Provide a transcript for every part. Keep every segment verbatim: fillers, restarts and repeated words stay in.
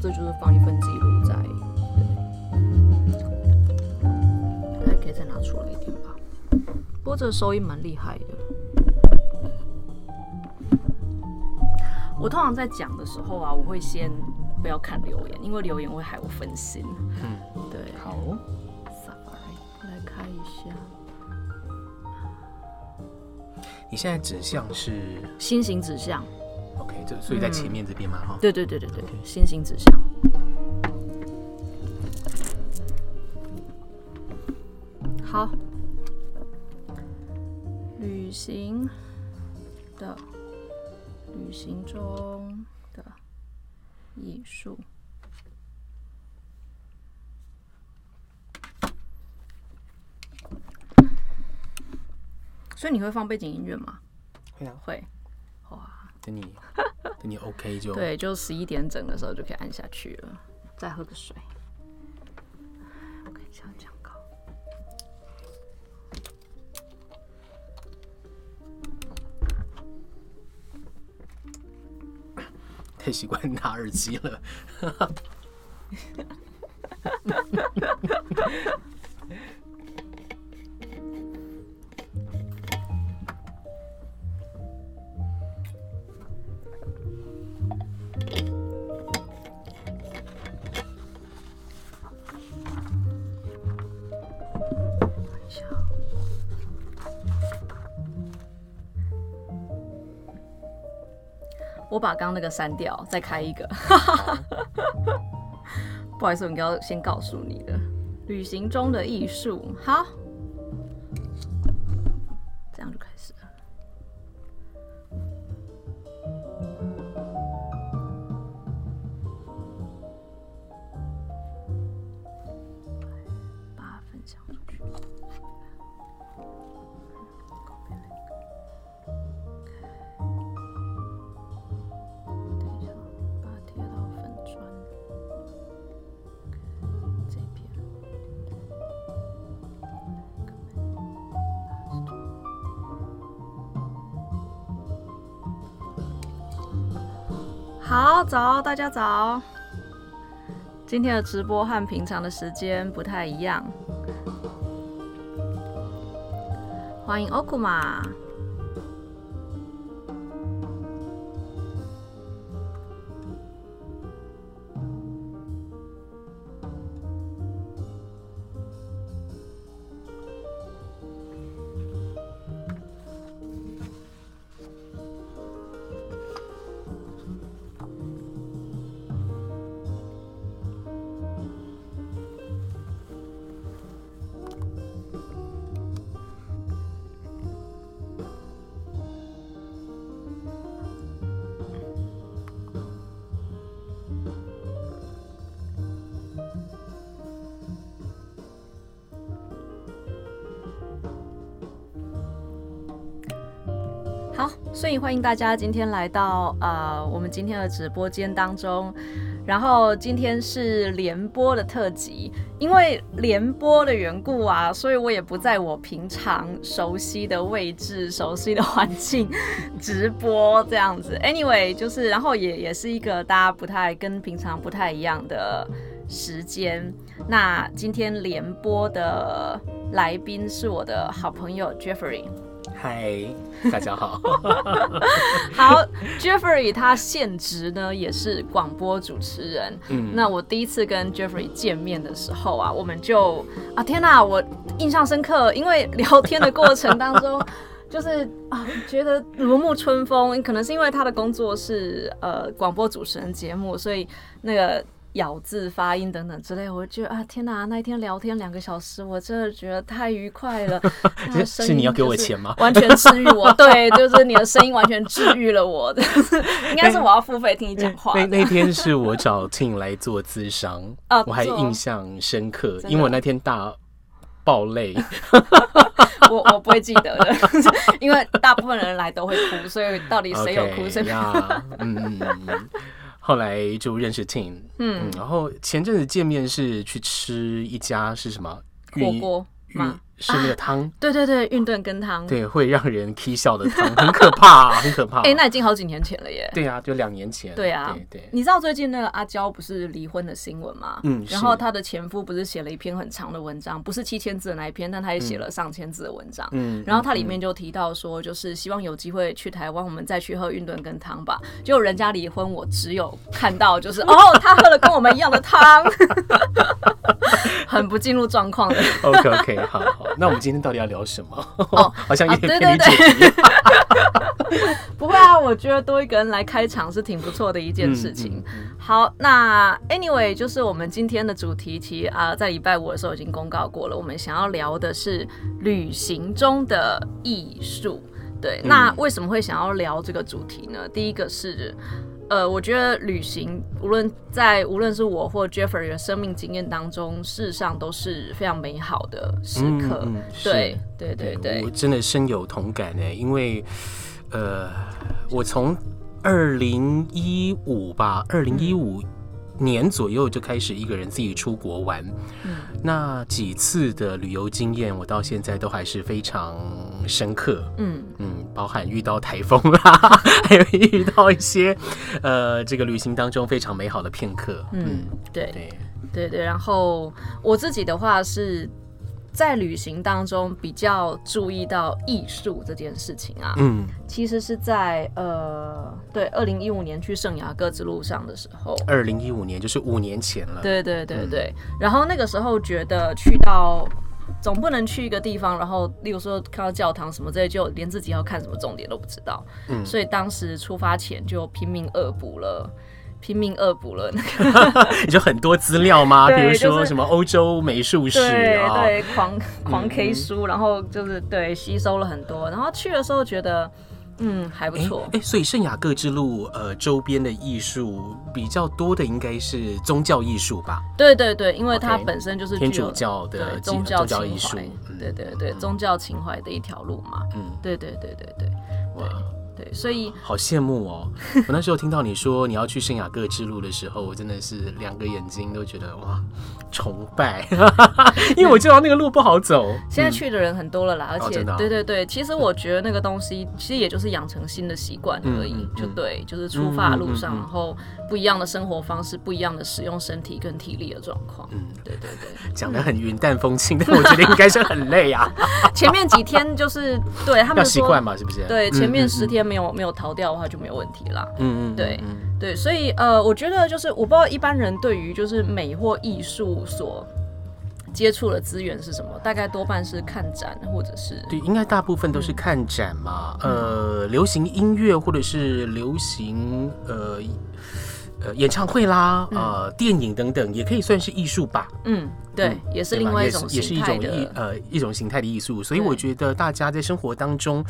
后这就是放一份记录在，对，还可以再拿出来一点吧。不过这个收音蛮厉害的。我通常在讲的时候啊，我会先不要看留言，因为留言会害我分心。嗯，对。好哦。Sorry， 我来开一下。你现在指向是心形指向 ，OK， 所以在前面这边嘛，哈、嗯。对对对对对， okay. 心形指向。好，旅行的旅行中的艺术。所以你会放背景音乐吗？会啊，会。哇，等你，等你 OK 就对，就十一点整的时候就可以按下去了。再喝个水。我看一下讲稿。太习惯拿耳机了。我把刚刚那个删掉，再开一个。不好意思，我应该要先告诉你的。旅行中的艺术，好，这样就开始了。把它分享出去。好，早，大家早。今天的直播和平常的时间不太一样。欢迎 Okuma。好，所以欢迎大家今天来到呃我们今天的直播间当中，然后今天是联播的特辑，因为联播的缘故啊，所以我也不在我平常熟悉的位置、熟悉的环境直播这样子。Anyway， 就是然后也也是一个大家不太跟平常不太一样的时间。那今天联播的来宾是我的好朋友 Jeffrey。嗨，大家好。好 ，Jeffrey 他现职呢也是广播主持人。嗯，那我第一次跟 Jeffrey 见面的时候啊，我们就啊天哪、啊，我印象深刻，因为聊天的过程当中，就是啊觉得如沐春风。可能是因为他的工作是呃广播主持人节目，所以那个咬字发音等等之类，我觉得啊天哪，那一天聊天两个小时，我真的觉得太愉快了。就是、是你要给我钱吗？完全治愈我，对，就是你的声音完全治愈了我。应该是我要付费听你讲话。那那天是我找 Tim 来做咨商，我还印象深刻，因为我那天大爆泪。我, 我不会记得的，因为大部分人来都会哭，所以到底谁有哭谁没有？ Okay, yeah, 嗯。后来就认识 Tim， 嗯, 嗯，然后前阵子见面是去吃一家是什么火锅吗？是那个汤、啊、对对对，运炖羹汤，对，会让人起笑的汤，很可怕、啊、很可怕、啊欸、那已经好几年前了耶。对啊，就两年前。对啊，对对，你知道最近那个阿娇不是离婚的新闻吗？嗯，然后她的前夫不是写了一篇很长的文章，不是七千字的那一篇，但他也写了上千字的文章。嗯，然后他里面就提到说，就是希望有机会去台湾我们再去喝运炖羹汤吧，结果人家离婚，我只有看到就是哦，他喝了跟我们一样的汤很不进入状况的。 OK OK， 好好，那我们今天到底要聊什么？哦，好像有点偏离主题。不会啊，我觉得多一个人来开场是挺不错的一件事情。嗯嗯嗯、好，那 anyway， 就是我们今天的主题，其实啊、呃，在礼拜五的时候已经公告过了。我们想要聊的是旅行中的艺术。对，那为什么会想要聊这个主题呢？嗯、第一个是。呃，我觉得旅行，无论在无论是我或 Jeffrey 的生命经验当中，事实上都是非常美好的时刻。嗯嗯、对对对对，我真的深有同感哎，因为呃，我从二零一五吧，二零一五年左右就开始一个人自己出国玩，嗯、那几次的旅游经验，我到现在都还是非常深刻。嗯嗯。包含遇到台风啦，还有遇到一些呃，这个旅行当中非常美好的片刻。嗯，对对对对。然后我自己的话是在旅行当中比较注意到艺术这件事情啊。嗯，其实是在呃，对，二零一五年去圣雅各之路上的时候。二零一五年就是五年前了。对对对对。嗯、然后那个时候觉得去到。总不能去一个地方，然后例如说看到教堂什么之类，就连自己要看什么重点都不知道。嗯，所以当时出发前就拼命恶补了，拼命恶补了那个。你就很多资料吗？比如说什么欧洲美术史啊，对，哦、对，狂狂 K 书，嗯、然后就是对吸收了很多。然后去的时候觉得，嗯，还不错。哎、欸欸，所以圣雅各之路呃周边的艺术比较多的应该是宗教艺术吧？对对对，因为它本身就是具有 okay, 天主教的宗教艺术，对对对，嗯、宗教情怀的一条路嘛。嗯，对对对对对，哇，对，所以好羡慕哦！我那时候听到你说你要去圣雅各之路的时候，我真的是两个眼睛都觉得哇，崇拜，因为我知道那个路不好走。现在去的人很多了啦，嗯、而且、哦啊、对对对，其实我觉得那个东西其实也就是养成新的习惯而已，嗯、就对，就是出发的路上，嗯嗯嗯嗯、然后不一样的生活方式，不一样的使用身体跟体力的状况。嗯，对对对，讲得很云淡风轻，但我觉得应该是很累啊。前面几天就是对他们说要习惯嘛，是不是？对，前面十天。没有没有逃掉的话就没有问题啦。嗯，对对，所以呃，我觉得就是我不知道一般人对于就是美或艺术所接触的资源是什么，大概多半是看展或者是对，应该大部分都是看展嘛。嗯、呃，流行音乐或者是流行呃。呃，演唱会啦，嗯、呃，电影等等，也可以算是艺术吧。嗯，对，嗯、也是另外一种形态的，也是一种呃一种形态的艺术。所以我觉得大家在生活当中，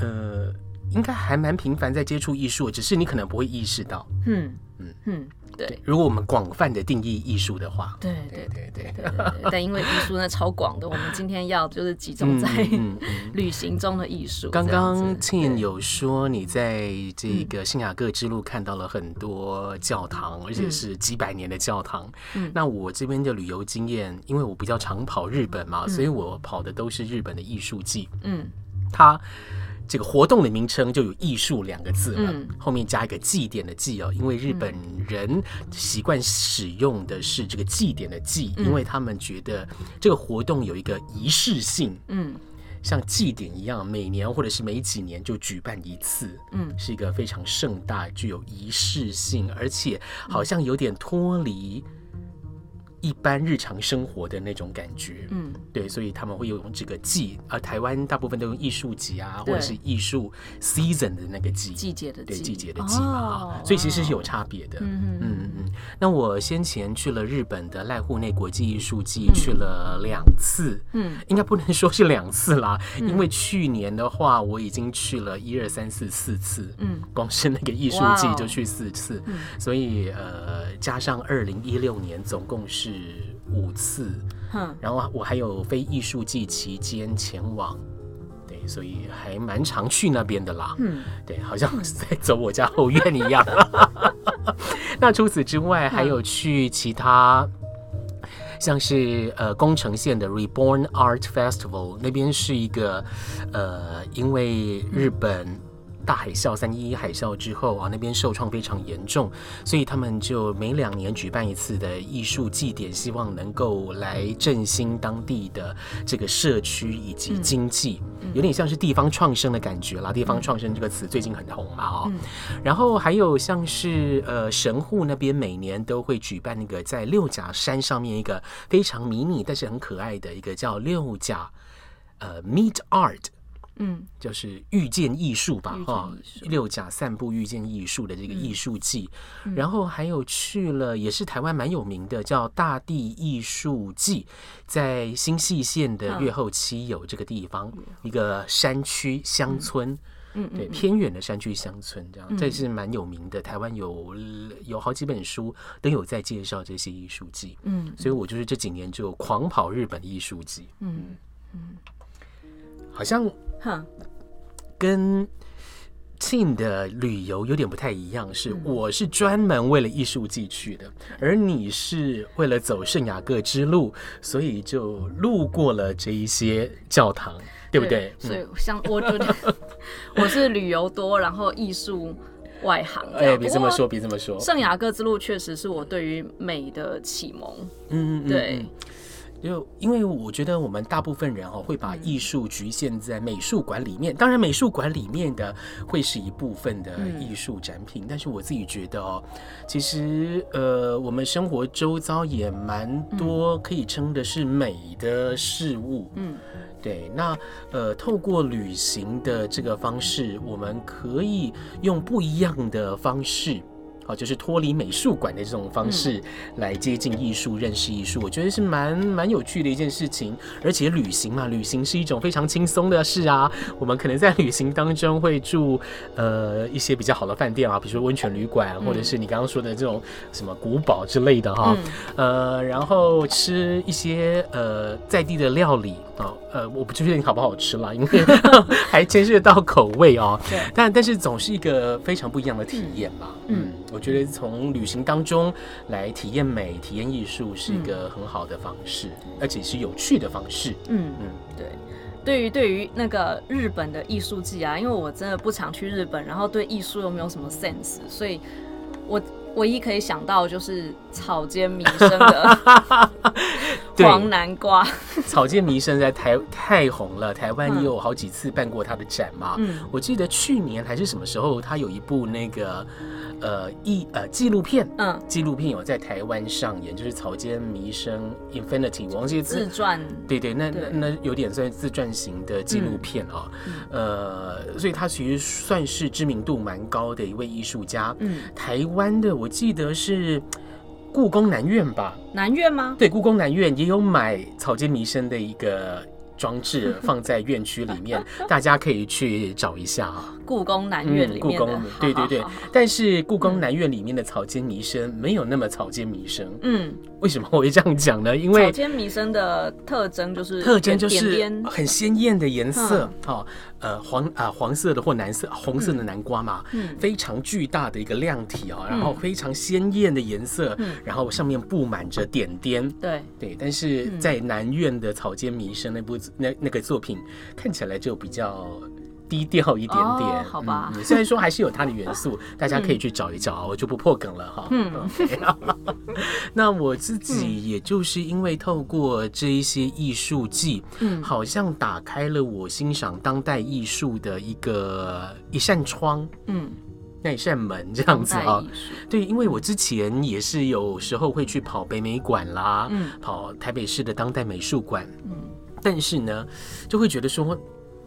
呃，应该还蛮频繁在接触艺术，只是你可能不会意识到。嗯嗯嗯，对。对，如果我们广泛的定义艺术的话，对对对对 对, 对。但因为艺术呢超广的，我们今天要就是集中在、嗯嗯嗯、旅行中的艺术。刚刚 Tim 有说你在这个圣雅各之路看到了很多教堂，嗯、而且是几百年的教堂。嗯、那我这边的旅游经验，因为我比较常跑日本嘛，嗯、所以我跑的都是日本的艺术季。嗯，它。这个活动的名称就有艺术两个字了，嗯、后面加一个祭典的祭哦，因为日本人习惯使用的是这个祭典的祭，嗯、因为他们觉得这个活动有一个仪式性，嗯，像祭典一样，每年或者是每几年就举办一次，嗯，是一个非常盛大、具有仪式性，而且好像有点脱离一般日常生活的那种感觉。嗯，对，所以他们会用这个季，而台湾大部分都用艺术季啊，或者是艺术 season 的那个季，季节的季，对，季节的季嘛，哦、所以其实是有差别的。嗯嗯嗯。那我先前去了日本的濑户内国际艺术季，去了两次。嗯，应该不能说是两次啦，嗯、因为去年的话我已经去了一二三四四次，嗯，光是那个艺术季就去四次，嗯、所以呃加上二零一六年总共是。是五次，然后我还有非艺术季期间前往，对，所以还蛮常去那边的啦。嗯，对，好像在走我家后院一样。那除此之外，还有去其他像是呃宫城县的 Reborn Art Festival， 那边是一个呃因为日本大海啸三一一海啸之后啊，那边受创非常严重，所以他们就每两年举办一次的艺术祭典，希望能够来振兴当地的这个社区以及经济，嗯、有点像是地方创生的感觉啦。嗯、地方创生这个词最近很红嘛哦。嗯、然后还有像是呃神户那边每年都会举办那个在六甲山上面一个非常迷你但是很可爱的一个叫六甲呃 Meet Art。嗯，就是遇见艺术吧，哈，六甲散步遇见艺术的这个艺术季，嗯、然后还有去了也是台湾蛮有名的叫大地艺术季，在新舄县的越后妻有这个地方，嗯、一个山区乡村，嗯、对，偏远的山区乡村这样，嗯、这是蛮有名的。台湾有有好几本书都有在介绍这些艺术季，嗯，所以我就是这几年就狂跑日本艺术季，嗯嗯，好像。跟 Tim 的旅游有点不太一样，是我是专门为了艺术季去的，而你是为了走圣雅各之路，所以就路过了这一些教堂，对不对？对，所以像我觉得我是旅游多，然后艺术外行。哎，别这么说，别这么说。圣雅各之路确实是我对于美的启蒙。嗯，对。嗯就因为我觉得我们大部分人、哦、会把艺术局限在美术馆里面，当然美术馆里面的会是一部分的艺术展品，嗯、但是我自己觉得哦，其实呃我们生活周遭也蛮多可以称的是美的事物，嗯，对，那呃透过旅行的这个方式，我们可以用不一样的方式。好，就是脱离美术馆的这种方式来接近艺术、嗯、认识艺术，我觉得是蛮蛮有趣的一件事情。而且旅行嘛，旅行是一种非常轻松的事啊。我们可能在旅行当中会住呃一些比较好的饭店啊，比如说温泉旅馆，或者是你刚刚说的这种什么古堡之类的哈。嗯、呃，然后吃一些呃在地的料理啊，呃，我不确定好不好吃啦，因为还牵涉到口味哦。但但是总是一个非常不一样的体验吧。嗯。嗯，我觉得从旅行当中来体验美、体验艺术是一个很好的方式，嗯、而且是有趣的方式。嗯嗯，对。对于对于那个日本的艺术季啊，因为我真的不常去日本，然后对艺术又没有什么 sense， 所以我唯一可以想到就是草间弥生的黄南瓜。草间弥生在台太红了，台湾也有好几次办过他的展嘛。嗯、我记得去年还是什么时候，他有一部那个呃一呃纪录片，嗯，纪录片有在台湾上演，就是草间弥生 Infinity， 我忘记自传，对 对， 那, 对那，那有点算自传型的纪录片啊、哦嗯嗯，呃，所以他其实算是知名度蛮高的一位艺术家。嗯，台湾的我记得是故宫南院吧？南院吗？对，故宫南院也有买草间弥生的一个装置放在院区里面，大家可以去找一下啊。故宫南院里面的，嗯、故宫对对对，好好好，但是故宫南院里面的草间弥生没有那么草间弥生。嗯，为什么我会这样讲呢？因为草间弥生的特征就是特征就是很鲜艳的颜色，嗯哦呃黄呃、黄色的或蓝色、红色的南瓜嘛，嗯、非常巨大的一个量体、哦嗯、然后非常鲜艳的颜色，嗯、然后上面布满着点点。对对，但是在南院的草间弥生那部。那, 那个作品看起来就比较低调一点点，哦、好吧、嗯？虽然说还是有它的元素，大家可以去找一找啊，嗯、我就不破梗了哈。嗯，那我自己也就是因为透过这一些艺术季，嗯，好像打开了我欣赏当代艺术的一个一扇窗，嗯。那一扇门这样子啊、哦，对，因为我之前也是有时候会去跑北美馆啦，嗯，跑台北市的当代美术馆，嗯。但是呢，就会觉得说，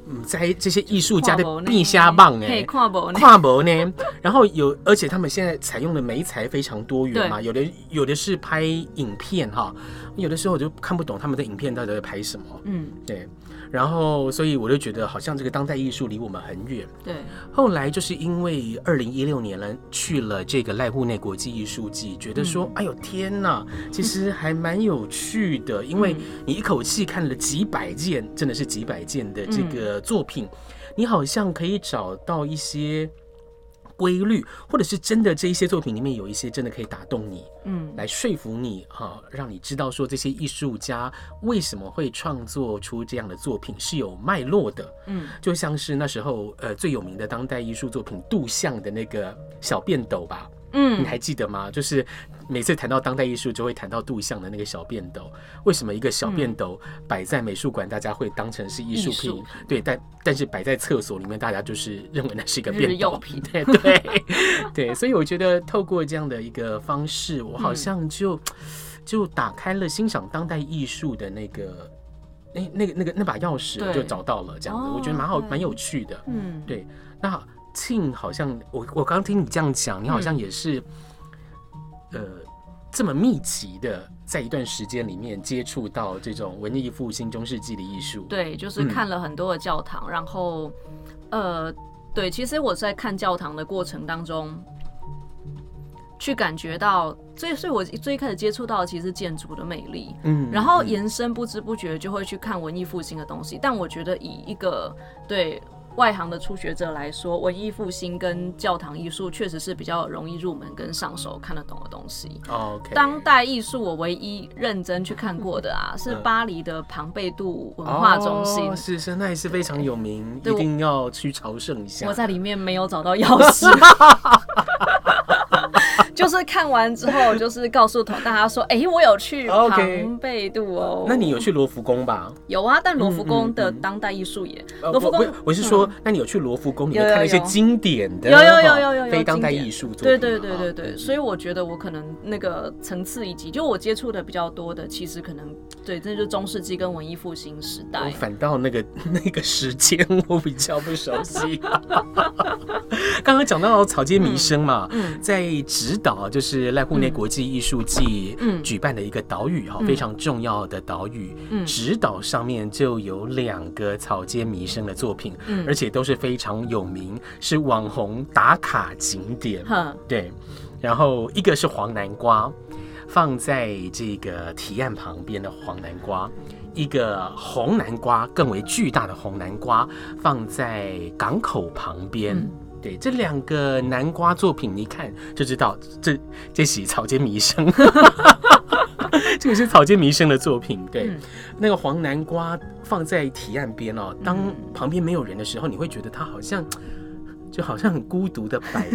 嗯，在这些艺术家的壁下棒哎，跨博跨博呢，然后有，而且他们现在采用的媒材非常多元嘛，有的有的是拍影片哈，有的时候我就看不懂他们的影片到底在拍什么，嗯，对，然后所以我就觉得好像这个当代艺术离我们很远，对。后来就是因为二零一六年了去了这个濑户内国际艺术季，觉得说，嗯、哎呦天哪，其实还蛮有趣的，嗯、因为你一口气看了几百件，真的是几百件的这个作品，嗯、你好像可以找到一些规律，或者是真的这一些作品里面有一些真的可以打动你，嗯，来说服你哈、啊，让你知道说这些艺术家为什么会创作出这样的作品是有脉络的，嗯，就像是那时候呃最有名的当代艺术作品杜象的那个小便斗吧。嗯，你还记得吗？就是每次谈到当代艺术，就会谈到杜象的那个小便斗。为什么一个小便斗摆在美术馆，大家会当成是艺术品？对，但但是摆在厕所里面，大家就是认为那是一个便斗品。对对对，所以我觉得透过这样的一个方式，我好像就、嗯、就打开了欣赏当代艺术的那个。欸、那个那个那把钥匙我就找到了，这样子、哦、我觉得蛮好蛮有趣的。嗯，对。那庆好像我我刚听你这样讲，你好像也是、嗯、呃这么密集的在一段时间里面接触到这种文艺复兴中世纪的艺术。对，就是看了很多的教堂，嗯、然后呃对，其实我在看教堂的过程当中，去感觉到。所以，所以我最开始接触到的其实是建筑的魅力，嗯，然后延伸不知不觉就会去看文艺复兴的东西。但我觉得以一个对外行的初学者来说，文艺复兴跟教堂艺术确实是比较容易入门跟上手看得懂的东西。Oh, okay. 当代艺术我唯一认真去看过的啊，是巴黎的庞贝度文化中心。Oh, 是是，那也是非常有名，一定要去朝圣一下。我在里面没有找到钥匙。就是看完之后，就是告诉大家说，哎、欸，我有去庞贝度哦。Okay. 那你有去罗浮宫吧？有啊，但罗浮宫的当代艺术也，罗、嗯嗯嗯、浮宫、呃、我, 我是说、嗯，那你有去罗浮宫？你有看了一些经典的，有有有有 有, 有, 有非当代艺术作品。对对对对 对, 對、嗯，所以我觉得我可能那个层次以及就我接触的比较多的，其实可能对，真的就是中世纪跟文艺复兴时代。我反倒那个那个时间我比较不熟悉。刚刚讲到草间弥生嘛，嗯嗯、在直。就是濑户内国际艺术季举办的一个岛屿、嗯、非常重要的岛屿、嗯、直岛上面就有两个草间弥生的作品、嗯、而且都是非常有名，是网红打卡景点、嗯、对。然后一个是黄南瓜，放在这个堤岸旁边的黄南瓜，一个红南瓜，更为巨大的红南瓜，放在港口旁边、嗯，对，这两个南瓜作品，你看就知道，这这是草间弥生，这个是草间弥生的作品。对、嗯，那个黄南瓜放在堤岸边哦，当旁边没有人的时候，你会觉得它好像就好像很孤独的摆，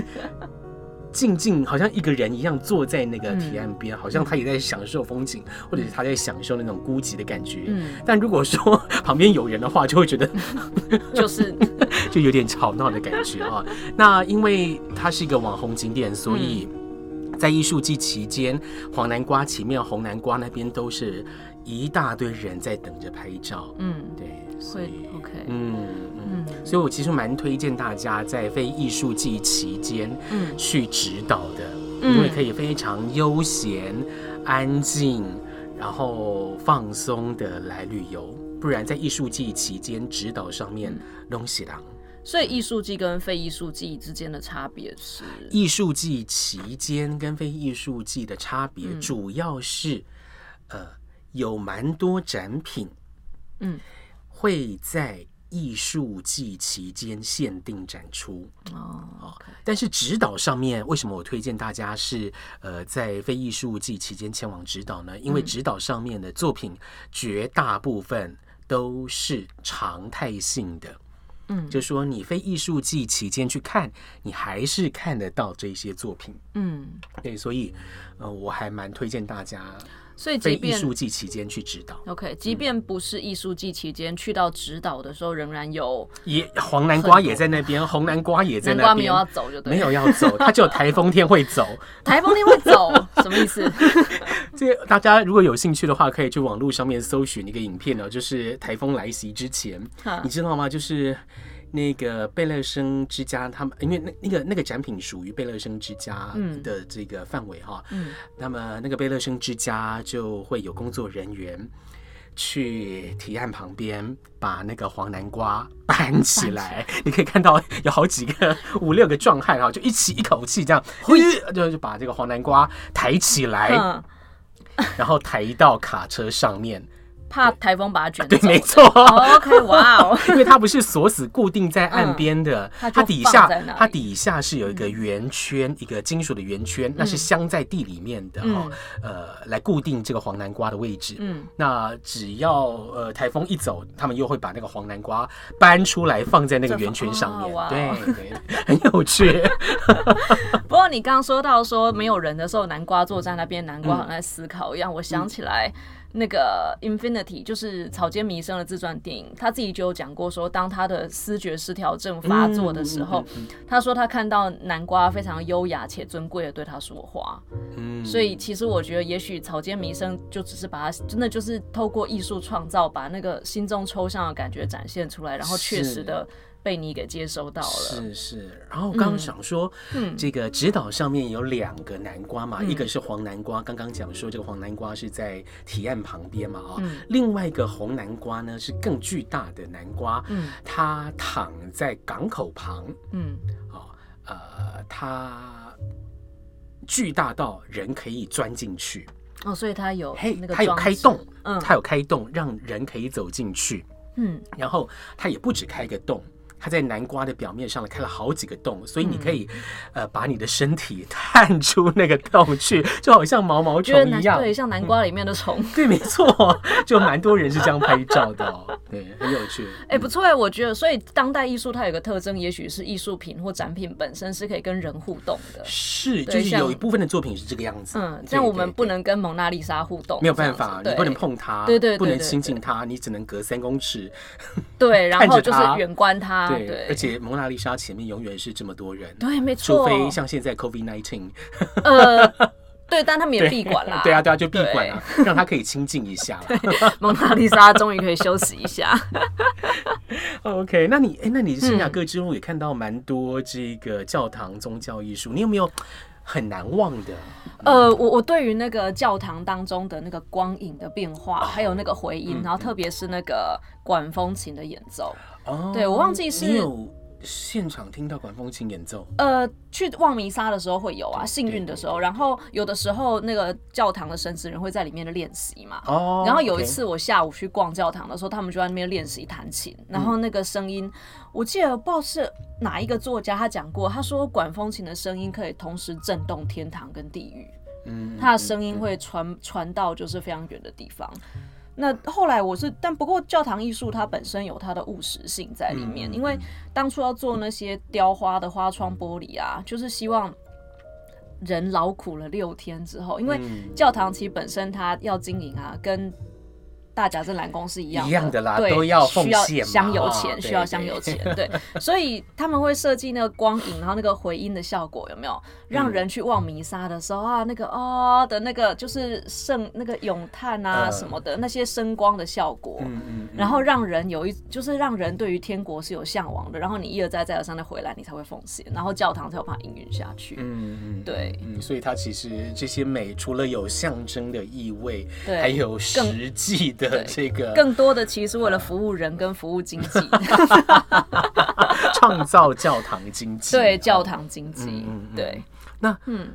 静静好像一个人一样坐在那个堤岸边、嗯，好像他也在享受风景，或者是他在享受那种孤寂的感觉。嗯、但如果说旁边有人的话，就会觉得就是。就有点吵闹的感觉啊。那因为它是一个网红景点，所以在艺术季期间，黄南瓜前面、红南瓜那边都是一大堆人在等着拍照。嗯，对，所以 OK， 嗯嗯，所以我其实蛮推荐大家在非艺术季期间去直岛的、嗯，因为可以非常悠闲、安静，然后放松的来旅游。不然在艺术季期间，直岛上面都是人。所以艺术季跟非艺术季之间的差别是，艺术季期间跟非艺术季的差别主要是，嗯、呃，有蛮多展品，嗯，会在艺术季期间限定展出。哦， okay. 但是直岛上面，为什么我推荐大家是呃在非艺术季期间前往直岛呢？因为直岛上面的作品绝大部分都是常态性的，嗯，就说你非艺术季期间去看，你还是看得到这些作品，嗯，对，所以呃我还蛮推荐大家，所以即便艺术季期间去直岛 ，OK， 即便不是艺术季期间、嗯、去到直岛的时候，仍然有也黄南瓜也在那边，红南瓜也在那边，南瓜没有要走就对了，没有要走，它只有台风天会走，台风天会走什么意思？这大家如果有兴趣的话，可以去网络上面搜寻一个影片哦，就是台风来袭之前，你知道吗？就是那个贝勒生之家，他们因为那那个那个展品属于贝勒生之家的这个范围哈，嗯，那么那个贝勒生之家就会有工作人员去堤岸旁边把那个黄南瓜搬起来，你可以看到有好几个五六个壮汉啊，就一起一口气这样，就就把这个黄南瓜抬起来。然后抬到卡车上面，怕台风把它卷走。对，没错。Oh, OK， 哇、wow、哦！因为它不是锁死固定在岸边的，嗯、它底下它底下是有一个圆圈，嗯、一个金属的圆圈，那是镶在地里面的、哦嗯、呃，来固定这个黄南瓜的位置。嗯，那只要呃台风一走，他们又会把那个黄南瓜搬出来放在那个圆圈上面。哦、对对，很有趣。不过你刚刚说到说没有人的时候，南瓜坐在那边，南瓜好像在思考一样。嗯、我想起来。嗯那个 Infinity 就是草间弥生的自传电影，他自己就有讲过说，当他的思觉失调症发作的时候、嗯嗯嗯、他说他看到南瓜非常优雅且尊贵的对他说话、嗯、所以其实我觉得也许草间弥生就只是把他真的就是透过艺术创造把那个心中抽象的感觉展现出来，然后确实的被你给接收到了，是是。然后刚刚想说、嗯、这个直岛上面有两个南瓜嘛、嗯、一个是黄南瓜，刚刚讲说这个黄南瓜是在堤岸旁边嘛、哦嗯、另外一个红南瓜呢是更巨大的南瓜、嗯、它躺在港口旁、嗯哦呃、它巨大到人可以钻进去哦，所以它有那个它有开洞、嗯、它有开洞让人可以走进去、嗯、然后它也不只开一个洞，它在南瓜的表面上开了好几个洞，所以你可以、嗯呃、把你的身体探出那个洞去，就好像毛毛虫一样，对，像南瓜里面的虫、嗯、对，没错，就蛮多人是这样拍照的、哦、对，很有趣、欸、不错耶，我觉得所以当代艺术它有个特征，也许是艺术品或展品本身是可以跟人互动的，是，就是有一部分的作品是这个样子，嗯，像我们不能跟蒙娜丽莎互动，没有办法，你不能碰它，对对对对对对，不能亲近它，你只能隔三公尺，对，然后就是远观它，对，对，而且蒙娜丽莎前面永远是这么多人，对，没错，除非像现在 COVID 十九 呃对，但他们也闭馆啦，对啊对啊，就闭馆啦，让他可以清静一下啦，蒙娜丽莎终于可以休息一下。OK， 那你那你圣雅各之路也看到蛮多这个教堂宗教艺术，你有没有很难忘的？呃，我我对于那个教堂当中的那个光影的变化，哦、还有那个回音，嗯、然后特别是那个管风琴的演奏，哦、对我忘记是你有现场听到管风琴演奏？呃，去望弥撒的时候会有啊，幸运的时候，然后有的时候那个教堂的神职人会在里面的练习嘛，哦，然后有一次我下午去逛教堂的时候，他们就在那边练习弹琴，然后那个声音。嗯，我记得不知道是哪一个作家他讲过，他说管风琴的声音可以同时震动天堂跟地狱，嗯，他的声音会传传到就是非常远的地方。那后来我是，但不过教堂艺术它本身有它的务实性在里面，因为当初要做那些雕花的花窗玻璃啊，就是希望人劳苦了六天之后，因为教堂其实本身它要经营啊，跟大甲镇澜宫是一样的，一样的啦，都要奉献嘛，香油钱，需要香油钱，对，所以他们会设计那个光影，然后那个回音的效果有没有让人去望弥撒的时候啊，那个哦的那个就是圣那个咏叹啊什么的、呃、那些声光的效果，嗯嗯嗯，然后让人有一就是让人对于天国是有向往的，然后你一而再再而三的回来，你才会奉献，然后教堂才有办法营运下去，嗯，对，嗯，所以它其实这些美除了有象征的意味，对，还有实际的。对，这个更多的其实为了服务人跟服务经济，创造教堂经济，对，教堂经济，嗯嗯嗯，对。那嗯，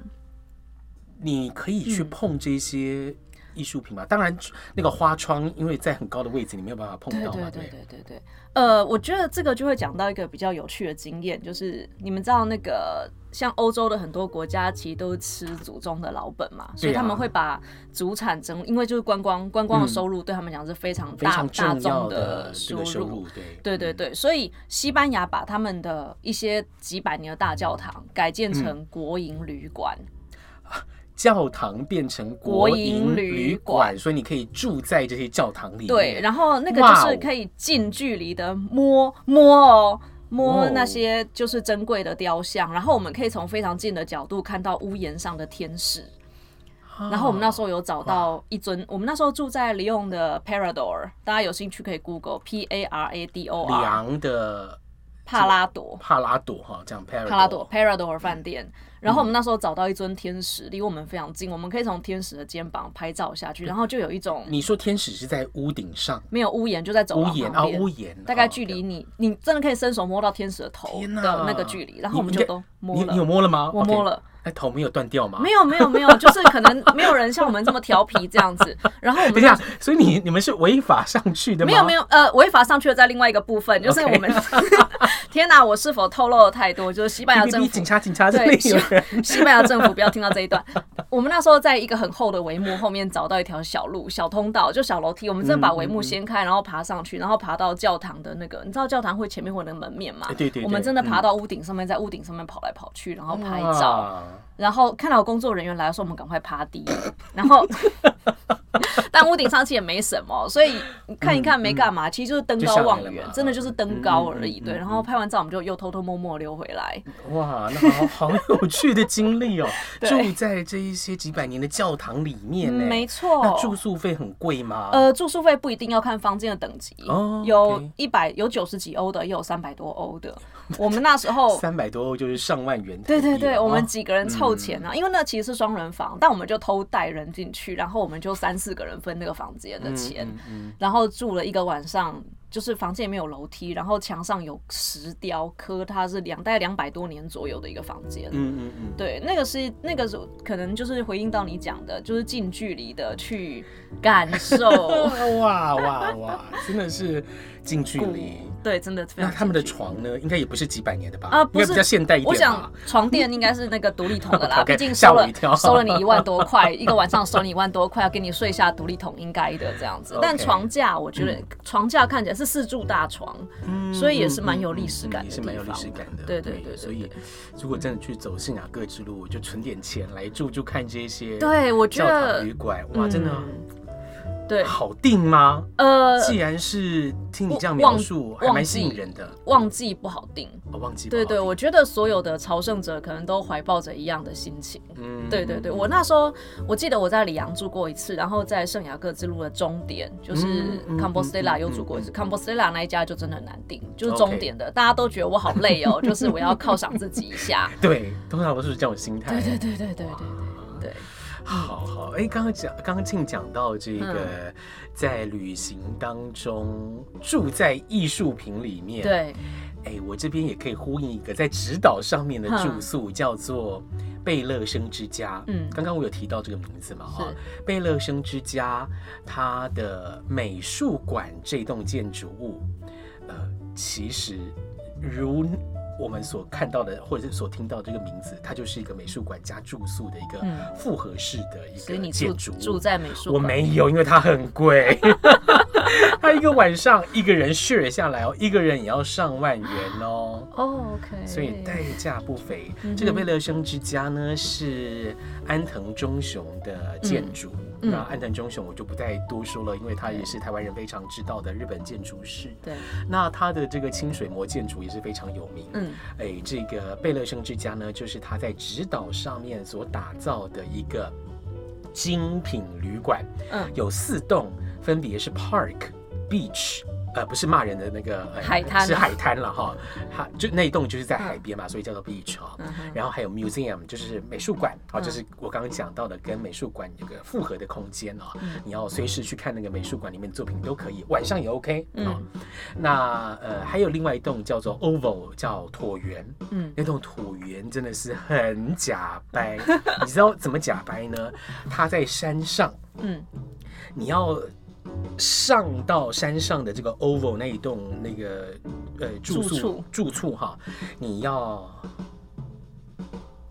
你可以去碰这些艺术品吗？嗯、当然，那个花窗因为在很高的位置，你没有办法碰到嘛。对对对对对。呃，我觉得这个就会讲到一个比较有趣的经验，就是你们知道那个。像欧洲的很多国家其实都是吃祖宗的老本嘛，所以他们会把祖产整，因为就是观光观光的收入对他们讲是非常大大众的收入，对对对，所以西班牙把他们的一些几百年的大教堂改建成国营旅馆。教堂变成国营旅馆，所以你可以住在这些教堂里面。对，然后那个就是可以近距离的摸摸哦。摸那些就是珍贵的雕像， oh. 然后我们可以从非常近的角度看到屋檐上的天使。Oh. 然后我们那时候有找到一尊， wow. 我们那时候住在里昂的 Parador， 大家有兴趣可以 Google P A R A D O R。里昂的帕拉朵，帕拉朵哈，这样 Parador Parador 饭店。嗯，然后我们那时候找到一尊天使，离我们非常近，我们可以从天使的肩膀拍照下去，然后就有一种，你说天使是在屋顶上，没有屋檐，就在走廊旁边，屋檐，大概距离你，你真的可以伸手摸到天使的头的那个距离，然后我们就都摸了。你有摸了吗？我摸了。哎，头没有断掉吗？没有，没有，没有，就是可能没有人像我们这么调皮这样子。然后我们等一下，所以你你们是违法上去的吗？没有，没有，呃，违法上去的在另外一个部分，就是我们。天哪，我是否透露了太多？就是西班牙政府，警察，警察，对，西班牙政府不要听到这一段。我们那时候在一个很厚的帷幕后面找到一条小路、小通道，就小楼梯，我们真的把帷幕掀开，然后爬上去，然后爬到教堂的那个，你知道教堂会前面会有那个门面嘛？对对。我们真的爬到屋顶上面，在屋顶上面跑来跑去，然后拍照。然后看到工作人员来的时候，我们赶快趴低。然后，但屋顶上去也没什么，所以看一看没干嘛，嗯、其实就是登高望远，真的就是登高而已。嗯、对，然后拍完照我们就又偷偷摸摸溜回来。哇，那好好有趣的经历哦！住在这一些几百年的教堂里面，嗯、没错。那住宿费很贵吗？呃，住宿费不一定要看房间的等级，哦、有一百有九十几欧的，也有三百多欧的。我们那时候三百多欧就是上万元台币。对对对，我们几个人凑钱啊，嗯、因为那其实是双人房，但我们就偷带人进去，然后我们就三四个人分那个房间的钱，嗯嗯嗯、然后住了一个晚上。就是房间里面有楼梯，然后墙上有石雕刻，它是两大概两百多年左右的一个房间。嗯嗯嗯，对，那个是那个是可能就是回应到你讲的，就是近距离的去感受。哇哇哇，真的是近距离。对，真的非常近距离。那他们的床呢，应该也不是几百年的吧？啊，不是，比较现代一点吧。我想床垫应该是那个独立筒的啦，毕竟收了收了你一万多块，一个晚上收你一万多块，要给你睡下独立筒应该的这样子。但床架，我觉得床架看起来是。四柱大床，嗯、所以也是蛮有历史感的地方，嗯嗯嗯，也是蛮有历史感的。对对 对, 對, 對, 對，所以如果真的去走信雅各之路，我就存点钱来住，就看这些教堂旅馆，哇，真的。嗯，对，好定吗？呃，既然是听你这样描述，还蛮吸引人的。旺季不好定，哦，旺季不好定。对对，我觉得所有的朝圣者可能都怀抱着一样的心情。嗯，对对对，我那时候我记得我在里昂住过一次，然后在圣雅各之路的终点就是 Compostela 又住过一次。Compostela 那一家就真的很难定，就是终点的，大家都觉得我好累哦，就是我要犒赏自己一下。对，通常都是这种心态。对对对对对对对。好好，哎，刚刚讲，刚刚Tim讲到这个，嗯、在旅行当中住在艺术品里面，对，哎，我这边也可以呼应一个在直岛上面的住宿，嗯、叫做贝勒生之家。嗯，刚刚我有提到这个名字嘛，哈，贝勒生之家，它的美术馆这栋建筑物，呃，其实如。我们所看到的或者是所听到的这个名字，它就是一个美术馆加住宿的一个复合式的一个建筑物。嗯、所以你 住, 住在美术馆？我没有，因为它很贵。它一个晚上一个人 share 下来哦，一个人也要上万元哦。哦， OK。所以代价不菲。嗯、这个贝勒生之家呢，是安藤忠雄的建筑。嗯、那安藤忠雄我就不再多说了，因为他也是台湾人非常知道的日本建筑师。对。那他的这个清水模建筑也是非常有名。嗯。哎，这个贝勒生之家呢，就是他在直岛上面所打造的一个精品旅馆。嗯。有四栋。分别是 Park Beach， 呃，不是骂人的那个、呃、海滩，是海滩了哈。它就那一栋就是在海边嘛，嗯、所以叫做 Beach 哈、哦。嗯、然后还有 Museum， 就是美术馆，好、嗯哦，就是我刚刚讲到的跟美术馆有个复合的空间哦。嗯、你要随时去看那个美术馆里面的作品都可以，晚上也 OK、嗯。哦、那呃还有另外一栋叫做 Oval， 叫椭圆。嗯，那栋椭圆真的是很假掰，你知道怎么假掰呢？它在山上，嗯，你要。上到山上的这个 Oval 那一栋那个呃住宿住 处, 住处哈，你要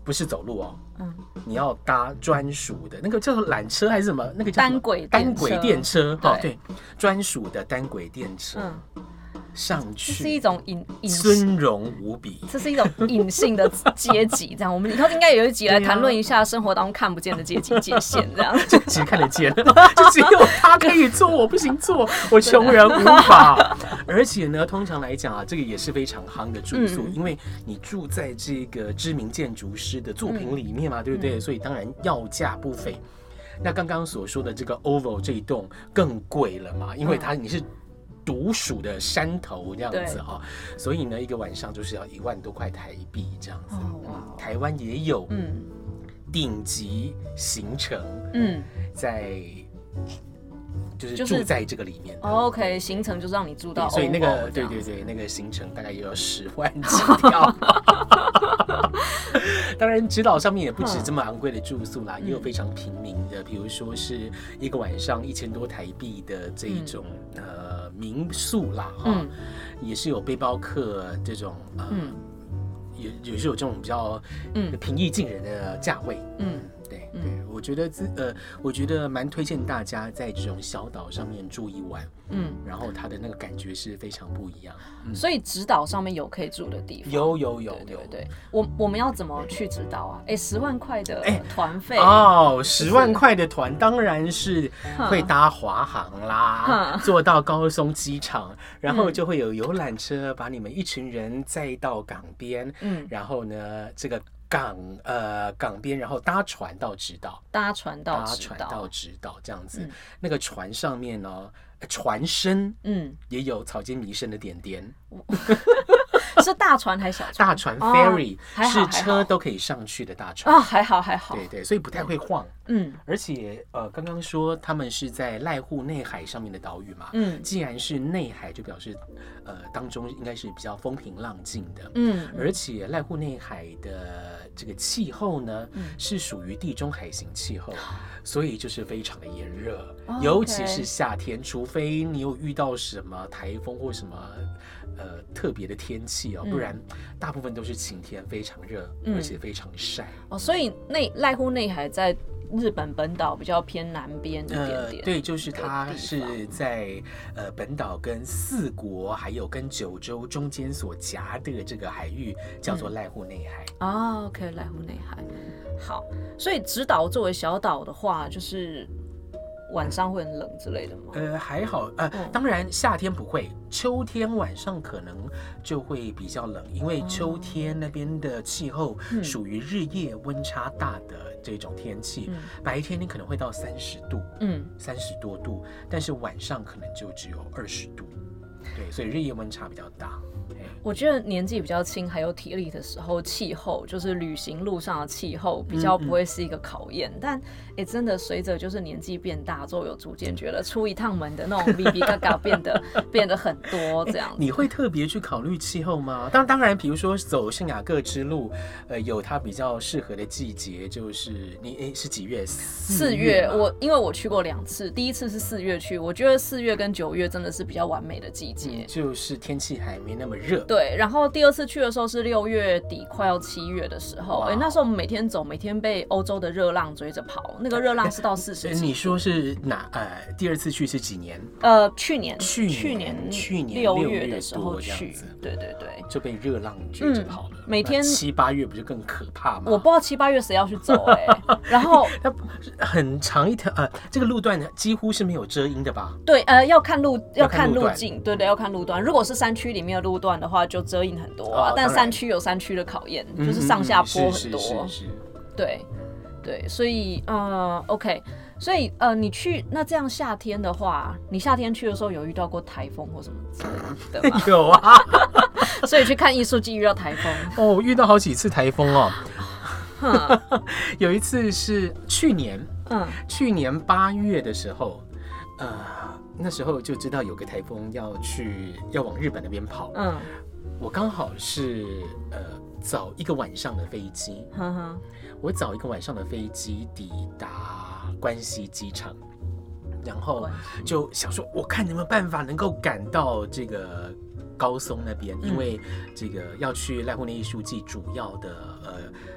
不是走路哦，嗯、你要搭专属的那个叫做缆车还是什么？那个叫单轨单轨电车哈，对，专属的单轨电车。嗯上去，这是一种隐隐尊荣无比，这是一种隐性的阶级。这样，我们以后应该有一集来谈论一下生活当中看不见的阶级界限。这样，这集看得见，就只有他可以做，我不行做，我穷人无法。而且呢，通常来讲啊，这个也是非常夯的住宿，嗯、因为你住在这个知名建筑师的作品里面嘛，嗯、对不对？所以当然要价不菲。那刚刚所说的这个 Oval 这一栋更贵了嘛，因为它你是。独属的山头这样子哈、哦，所以呢，一个晚上就是要一万多块台币这样子。哦嗯、台湾也有顶级行程，嗯，在就是住在这个里面。就是哦、OK， 行程就是让你住到，所以那个对对对，那个行程大概也有十万起跳。当然，直岛上面也不止这么昂贵的住宿啦，嗯、也有非常平民的，比如说是一个晚上一千多台币的这一种、嗯、呃民宿啦，哈、嗯，也是有背包客这种，呃、嗯，也也是有这种比较平易近人的价位，嗯，对对，我觉得呃，我觉得蛮推荐大家在这种小岛上面住一晚，嗯，然后它的那个感觉是非常不一样。嗯、所以直岛上面有可以住的地方，有有有有， 对, 对, 对我我们要怎么去直岛啊？哎，十万块的团费哦，十万块的团当然是会搭华航啦，坐到高松机场，然后就会有游览车把你们一群人载到港边，嗯，然后呢这个。港呃港边，然后搭船到直岛，搭船到搭船到直岛这样子、嗯。那个船上面呢、哦，船身嗯也有草间弥生的点点，是大船还是小船？大船 ferry、哦、是车都可以上去的大船啊、哦，还好还好。对对，所以不太会晃。嗯，而且呃刚刚说他们是在濑户内海上面的岛屿嘛，嗯，既然是内海，就表示呃当中应该是比较风平浪静的，嗯，而且濑户内海的。这个气候呢、嗯、是属于地中海型气候，所以就是非常的炎热、哦、尤其是夏天、哦 okay、除非你有遇到什么台风或什么呃特别的天气哦、嗯、不然大部分都是晴天，非常热、嗯、而且非常晒哦，所以内濑户内海在日本本岛比较偏南边一点点、呃、对，就是它是在、呃、本岛跟四国还有跟九州中间所夹的这个海域叫做濑户内海、嗯、哦 OK 濑户内海。好，所以直岛作为小岛的话，就是晚上会很冷之类的吗？呃，还好，呃，嗯、当然夏天不会，秋天晚上可能就会比较冷，因为秋天那边的气候属于日夜温差大的这种天气，嗯、白天你可能会到三十度，嗯，三十多度，但是晚上可能就只有二十度，对，所以日夜温差比较大。我觉得年纪比较轻还有体力的时候，气候就是旅行路上的气候比较不会是一个考验。嗯嗯但也真的随着就是年纪变大之后，有逐渐觉得出一趟门的那种比比嘎嘎变得变得很多这样子、欸。你会特别去考虑气候吗？当当然，比如说走圣雅各之路，呃，有它比较适合的季节，就是你、欸、是几月？四月。我因为我去过两次，第一次是四月去，我觉得四月跟九月真的是比较完美的季节，嗯、就是天气还没那么热。对，然后第二次去的时候是六月底快要七月的时候，哎、wow. 欸，那时候我们每天走，每天被欧洲的热浪追着跑，那个热浪是到四十。你说是哪？呃，第二次去是几年？呃，去年，去年，去年六月的时候去，对对对，就被热浪追着跑了。嗯、每天七八月不就更可怕吗？我不知道七八月谁要去走哎、欸，然后它很长一条呃，这个路段几乎是没有遮阴的吧？对，呃，要看路，要看路径，对对，要看路段。如果是山区里面的路段的话。就遮荫很多啊，哦、但山区有山区的考验、嗯，就是上下坡很多。是是是是对对，所以呃 ，OK， 所以呃，你去那这样夏天的话，你夏天去的时候有遇到过台风或什么之类的吗？有啊，所以去看艺术季遇到台风哦，遇到好几次台风哦。有一次是去年，嗯，去年八月的时候，呃，那时候就知道有个台风要去要往日本那边跑，嗯。我刚好是呃早一个晚上的飞机，呵呵我早一个晚上的飞机抵达关西机场，然后就想说，我看有没有办法能够赶到这个高松那边，因为这个要去濑户内艺术季主要的呃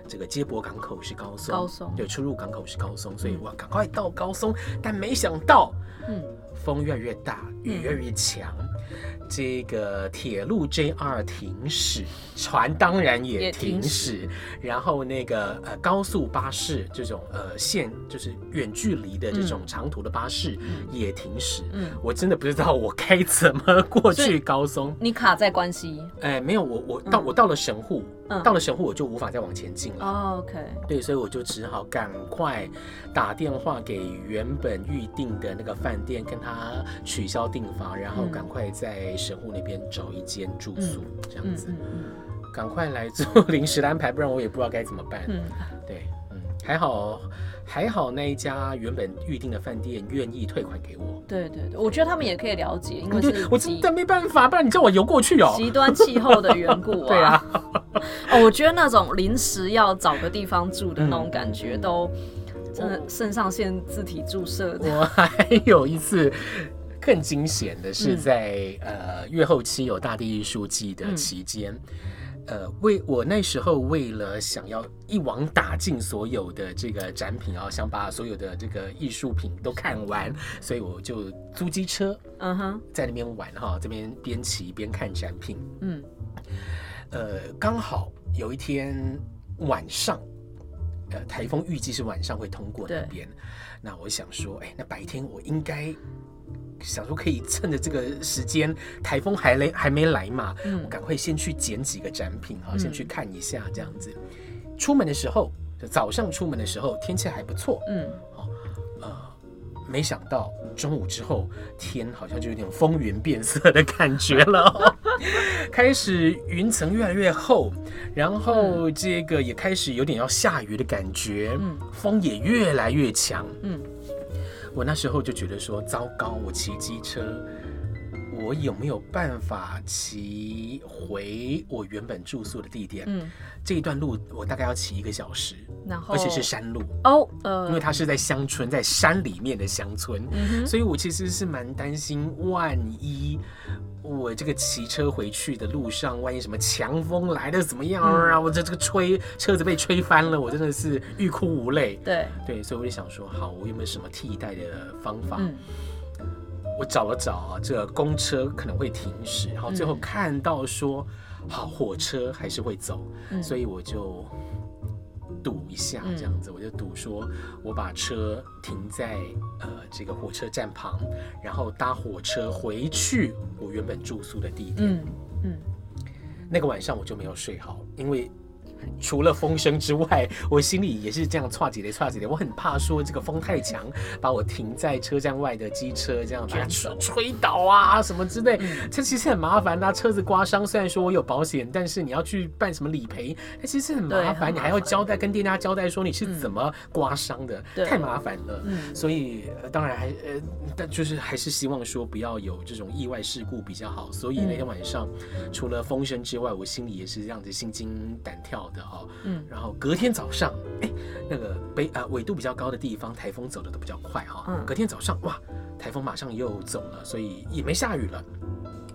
这个接驳港口是高松，高松对出入港口是高松，所以我赶快到高松，但没想到，嗯，风越来越大，雨越来越强。这个铁路 J R 停驶，船当然也停驶，然后那个呃高速巴士这种呃线就是远距离的这种长途的巴士也停驶、嗯。我真的不知道我该怎么过去高松。你卡在关西？哎，没有，我我到我到了神户。嗯嗯、到了神户我就无法再往前进了、哦 okay、对，所以我就只好赶快打电话给原本预定的那个饭店跟他取消订房，然后赶快在神户那边找一间住宿、嗯、这样子、嗯嗯嗯、赶快来做临时的安排，不然我也不知道该怎么办、嗯、对、嗯、还好还好那一家原本预定的饭店愿意退款给我。对对对，我觉得他们也可以了解，因为是我真的没办法，不然你叫我游过去哦。极端气候的缘故啊。对啊。哦，我觉得那种临时要找个地方住的那种感觉，都真的肾上腺自体注射的。我还有一次更惊险的是在、嗯、呃月后期有大地艺术季的期间。嗯呃，为我那时候为了想要一网打尽所有的这个展品啊，想把所有的这个艺术品都看完，所以我就租机车，嗯哼，在那边玩哈，这边边骑边看展品，嗯，呃，刚好有一天晚上，呃，台风预计是晚上会通过那边，那我想说，哎，那白天我应该。想说可以趁着这个时间，台风还来还没来嘛，嗯、我赶快先去捡几个展品啊，先去看一下这样子。嗯、出门的时候，早上出门的时候天气还不错，嗯，哦，呃，没想到中午之后天好像就有点风云变色的感觉了，开始云层越来越厚，然后这个也开始有点要下雨的感觉，嗯、风也越来越强，嗯。我那时候就觉得说，糟糕！我骑机车，我有没有办法骑回我原本住宿的地点？嗯，这一段路我大概要骑一个小时，然后而且是山路哦，呃，因为它是在乡村，在山里面的乡村，嗯、所以我其实是蛮担心，万一我这个骑车回去的路上，万一什么强风来的怎么样啊？嗯、我这这个吹车子被吹翻了，我真的是欲哭无泪。对对，所以我就想说，好，我有没有什么替代的方法？嗯、我找了找啊，这个公车可能会停驶，然后最后看到说，嗯、好，火车还是会走，嗯、所以我就赌一下这样子，嗯、我就赌说，我把车停在呃这个火车站旁，然后搭火车回去我原本住宿的地点。嗯嗯，那个晚上我就没有睡好，因为除了风声之外，我心里也是这样唰几雷唰几雷，我很怕说这个风太强，把我停在车站外的机车这样把它吹倒啊什么之类，这其实很麻烦啊。车子刮伤，虽然说我有保险，但是你要去办什么理赔，它其实很麻烦，你还要交代跟店家交代说你是怎么刮伤的，太麻烦了。所以、呃、当然还呃，但就是还是希望说不要有这种意外事故比较好。所以那天晚上，除了风声之外，我心里也是这样子心惊胆跳。哦嗯、然后隔天早上，哎，那个北啊纬度比较高的地方，台风走的都比较快哈、哦。嗯、隔天早上，哇，台风马上又走了，所以也没下雨了。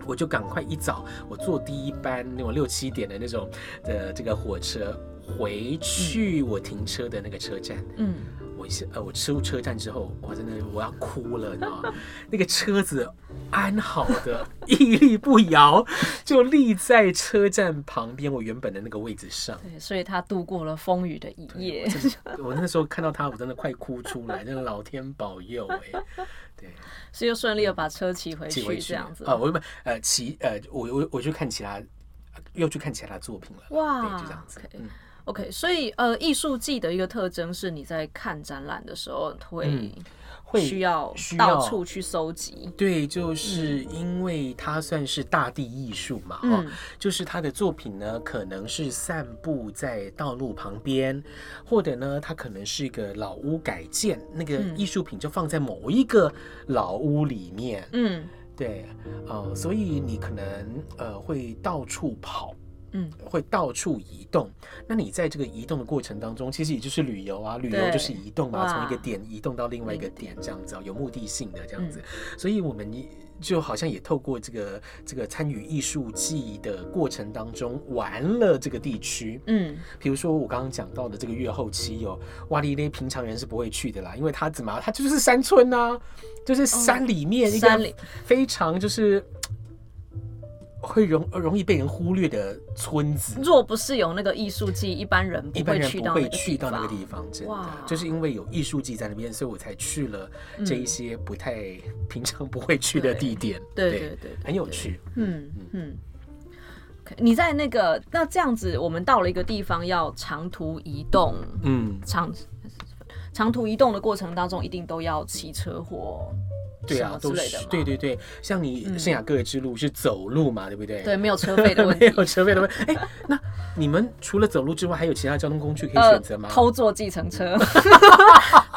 我就赶快一早，我坐第一班那种六七点的那种的这个火车回去我停车的那个车站。嗯，我呃我出车站之后，哇，真的我要哭了，你知道吗？那个车子安好的，屹立不摇，就立在车站旁边我原本的那个位置上。对，所以他度过了风雨的一夜。我, 我那时候看到他，我真的快哭出来，真的老天保佑哎、欸。对，所以又顺利的把车骑回去，这样子。啊、呃，我呃骑呃我我我去看其他，又去看其他作品了。哇，对，就这样子。Okay. 嗯OK， 所以呃，艺术季的一个特征是，你在看展览的时候会需要到处去搜集、嗯。对，就是因为它算是大地艺术嘛，嗯哦、就是它的作品呢，可能是散布在道路旁边，或者呢，它可能是一个老屋改建，那个艺术品就放在某一个老屋里面。嗯，对，呃，所以你可能呃会到处跑。嗯，会到处移动。那你在这个移动的过程当中，其实也就是旅游啊，旅游就是移动嘛，从一个点移动到另外一个点，这样子、哦、有目的性的这样子。嗯、所以我们就好像也透过这个这个参与艺术季的过程当中，玩了这个地区。嗯，比如说我刚刚讲到的这个月后期哦，哇哩咧，平常人是不会去的啦，因为它怎么它就是山村啊，就是山里面一个非常就是。会容容易被人忽略的村子，若不是有那个艺术季，一般人不会去到那个地方。一般人不会去到那个地方，真的就是因为有艺术季在那边，所以我才去了这一些不太平常不会去的地点。嗯、对, 对, 对, 对, 对, 对, 对, 对, 对, 对，很有趣。嗯嗯。你在那个那这样子，我们到了一个地方要长途移动，嗯，长长途移动的过程当中，一定都要骑车或。对啊，都是对对对，像你圣雅各之路是走路嘛，嗯、对不对？对，没有车费的问题，没有车费的问题。哎，那你们除了走路之外，还有其他交通工具可以选择吗？呃、偷坐计程车，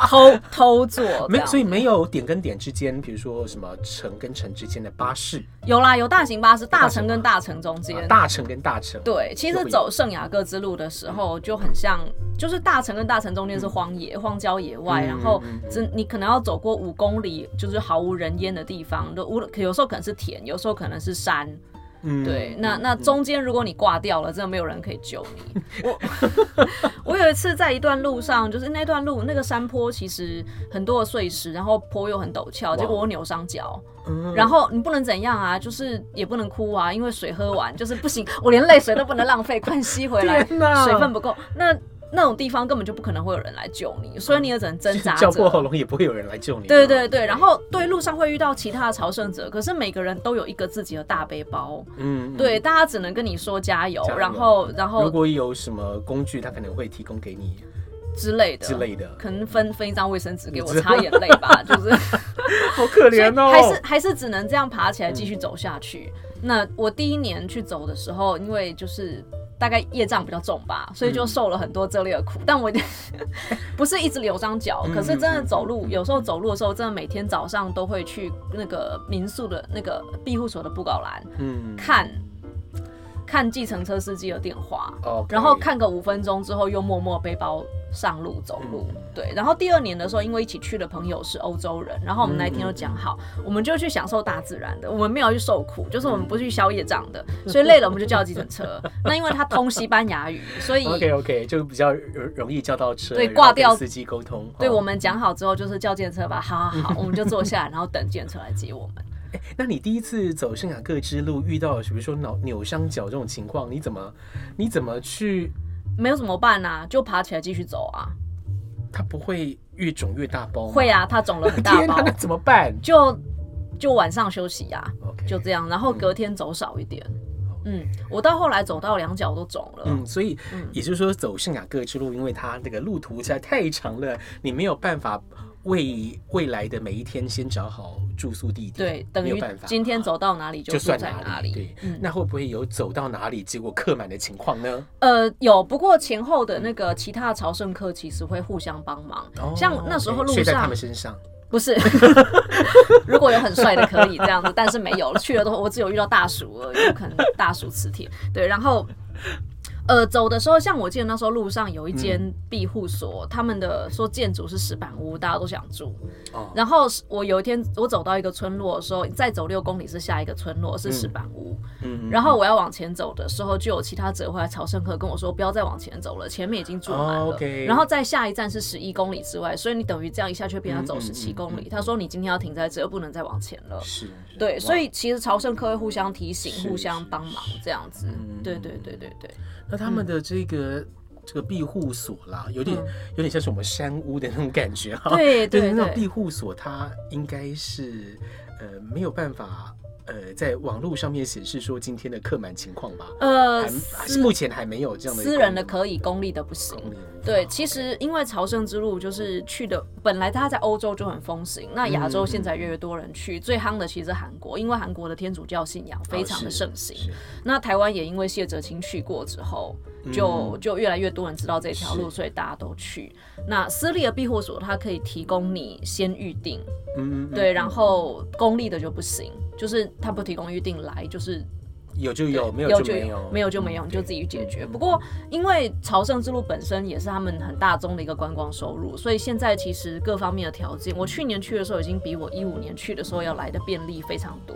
偷偷坐，没，所以没有点跟点之间，比如说什么城跟城之间的巴士，有啦，有大型巴士，大城跟大城中间，啊、大城跟大城，对，其实走圣雅各之路的时候就很像，就是大城跟大城中间是荒野、嗯、荒郊野外，嗯、然后你可能要走过五公里，就是好。毫无人烟的地方，有时候可能是田，有时候可能是山，嗯、对，那那中间如果你挂掉了，真的没有人可以救你。我我有一次在一段路上，就是那段路那个山坡其实很多的碎石，然后坡又很陡峭，结果我扭伤脚。然后你不能怎样啊，就是也不能哭啊，因为水喝完就是不行，我连泪水都不能浪费，快吸回来，水分不够。那那种地方根本就不可能会有人来救你，所以你也只能挣扎着。叫破喉咙也不会有人来救你。对对对，然后对路上会遇到其他的朝圣者，可是每个人都有一个自己的大背包，嗯，对，嗯、大家只能跟你说加油，加油然后然后如果有什么工具，他可能会提供给你。之类的，之类的，可能分分一张卫生纸给我擦眼泪吧，就是好可怜哦，还是还是只能这样爬起来继续走下去。嗯、那我第一年去走的时候，因为就是大概业障比较重吧，所以就受了很多这类的苦。嗯、但我不是一直留伤脚，嗯、可是真的走路，有时候走路的时候，真的每天早上都会去那个民宿的那个庇护所的布告栏，嗯，看。看计程车司机的电话， okay. 然后看个五分钟之后，又默默背包上路走路。嗯、对，然后第二年的时候，因为一起去的朋友是欧洲人，然后我们那一天就讲好，嗯、我们就去享受大自然的，我们没有去受苦，就是我们不去消业障的，嗯、所以累了我们就叫计程车。那因为他通西班牙语，所以 OK OK 就比较容易叫到车，对，挂掉司机沟通。对，我们讲好之后就是叫计程车吧，好好好，我们就坐下来，然后等计程车来接我们。那你第一次走圣雅各之路遇到，比如说扭伤脚这种情况，你怎么你怎么去？没有怎么办啊，就爬起来继续走啊。它不会越肿越大包吗？会啊，它肿了很大包。天啊，那怎么办？就就晚上休息啊， okay, 就这样，然后隔天走少一点。嗯，我到后来走到两脚都肿了。嗯，所以也就是说，走圣雅各之路，因为它那个路途实在太长了，你没有办法。为未来的每一天先找好住宿地点，对，等于今天走到哪里就住在哪里。对，嗯、那会不会有走到哪里结果客满的情况呢？呃，有，不过前后的那个其他的朝圣客其实会互相帮忙，哦、像那时候路上睡在他们身上。不是，如果有很帅的可以这样子，但是没有去了都，我只有遇到大叔而已，有可能大叔磁铁。对，然后。呃，走的时候，像我记得那时候路上有一间庇护所，嗯、他们的说建筑是石板屋，大家都想住。哦、然后我有一天我走到一个村落的时候，再走六公里是下一个村落是石板屋。嗯、然后我要往前走的时候，就有其他者回来朝圣客跟我说，不要再往前走了，前面已经住满了。哦 okay、然后在下一站是十一公里之外，所以你等于这样一下去变成走十七公里。嗯嗯嗯嗯、他说你今天要停在这，不能再往前了。是，是对，所以其实朝圣客会互相提醒、互相帮忙这样子。嗯、对对对对对。他们的这个、嗯、这个庇护所啦，有点、嗯、有点像是我们山屋的那种感觉哈。对对对，那种庇护所它应该是呃没有办法呃在网络上面显示说今天的客满情况吧。呃，目前还没有这样的。私人的可以，公立的不行。对，其实因为朝圣之路就是去的，本来它在欧洲就很风行，那亚洲现在越来越多人去，嗯、最夯的其实韩国，因为韩国的天主教信仰非常的盛行。哦、那台湾也因为谢哲青去过之后，就、嗯、就越来越多人知道这条路，所以大家都去。那私立的庇护所它可以提供你先预定，嗯，对，然后公立的就不行，就是它不提供预定来，就是。有就有，没有就没有，没有就没有，你就自己去解决。不过，因为朝圣之路本身也是他们很大宗的一个观光收入，所以现在其实各方面的条件，我去年去的时候已经比我一五年去的时候要来的便利非常多。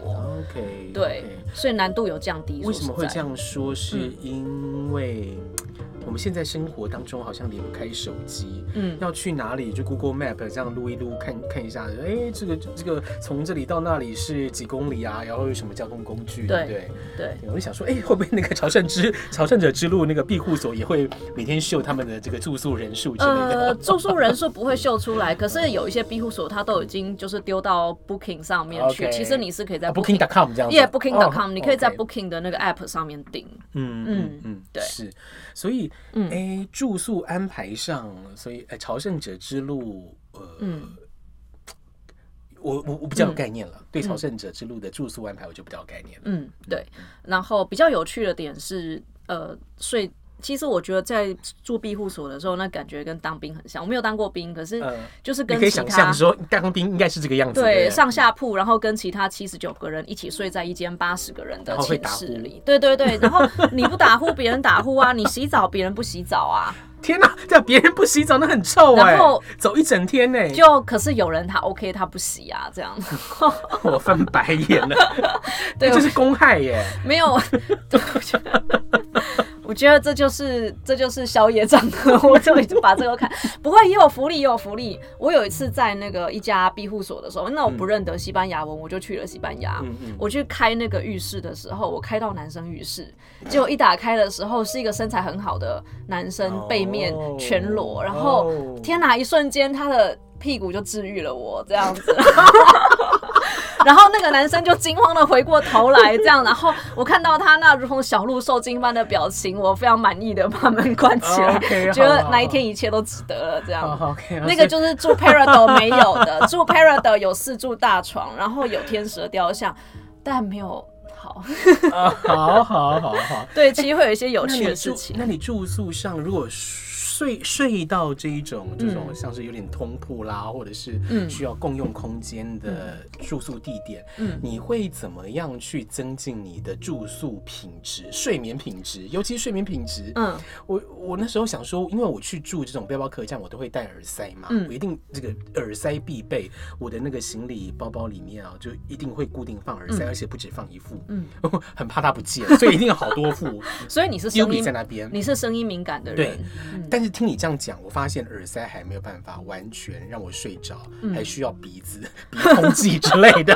OK， 对， okay. 所以难度有降低。为什么会这样说？是因为。嗯我我们现在生活当中好像离不开手机，嗯，要去哪里就 Google Map 这样撸一撸，看看一下，哎，这个这个从这里到那里是几公里啊？然后有什么交通工具？对对对，我就想说，哎，会不会那个朝圣之朝圣者之路那个庇护所也会每天秀他们的这个住宿人数之类的？呃，住宿人数不会秀出来，可是有一些庇护所它都已经就是丢到 Booking 上面去， okay. 其实你是可以在 Booking, Booking 点 com 这样子，也、yeah, Booking 点 com、oh, 你可以在 Booking 的那个 App 上面订。嗯嗯嗯，对，是，所以。嗯欸、住宿安排上，所以、欸、朝圣者之路，呃嗯、我, 我, 我比较有概念了、嗯。对朝圣者之路的住宿安排，我就比较有概念了。嗯，对。然后比较有趣的点是，呃，所以其实我觉得在住庇护所的时候，那感觉跟当兵很像。我没有当过兵，可是就是跟其他、呃、你可以想象说，当兵应该是这个样子。对，上下铺，然后跟其他七十九个人一起睡在一间八十个人的寝室里。对对对，然后你不打呼，别人打呼啊；你洗澡，别人不洗澡啊。天哪、啊，这别人不洗澡那很臭哎、欸！然后走一整天呢、欸，就可是有人他 OK 他不洗啊，这样。我翻白眼了，对，这是公害耶、欸。没有。我觉得这就是这就是宵夜账的，我就已经把这个看，不过也有福利也有福利。我有一次在那个一家庇护所的时候，那我不认得西班牙文，我就去了西班牙。嗯嗯、我去开那个浴室的时候，我开到男生浴室，结果一打开的时候是一个身材很好的男生，背面全裸，哦、然后天哪，一瞬间他的屁股就治愈了我这样子。然后那个男生就惊慌的回过头来，这样，然后我看到他那如同小鹿受惊般的表情，我非常满意的把门关起来， oh, okay, 觉得那一天一切都值得了，这样。Oh, okay, 那个就是住 Parador 没有的，住 Parador 有四柱大床，然后有天使的雕像，但没有好。uh, 好好好好。对，其实会有一些有趣的事情。那你住宿上如果睡睡到这一种这种像是有点通铺啦、嗯，或者是需要共用空间的住宿地点、嗯，你会怎么样去增进你的住宿品质、睡眠品质？尤其是睡眠品质，嗯，我我那时候想说，因为我去住这种背包客栈，我都会带耳塞嘛、嗯，我一定这个耳塞必备，我的那个行李包包里面啊，就一定会固定放耳塞，嗯、而且不止放一副，嗯，很怕它不见，所以一定有好多副。所以你是声音在那边，你是声音敏感的人，对，嗯、但是。听你这样讲，我发现耳塞还没有办法完全让我睡着、嗯，还需要鼻子、鼻通剂之类的。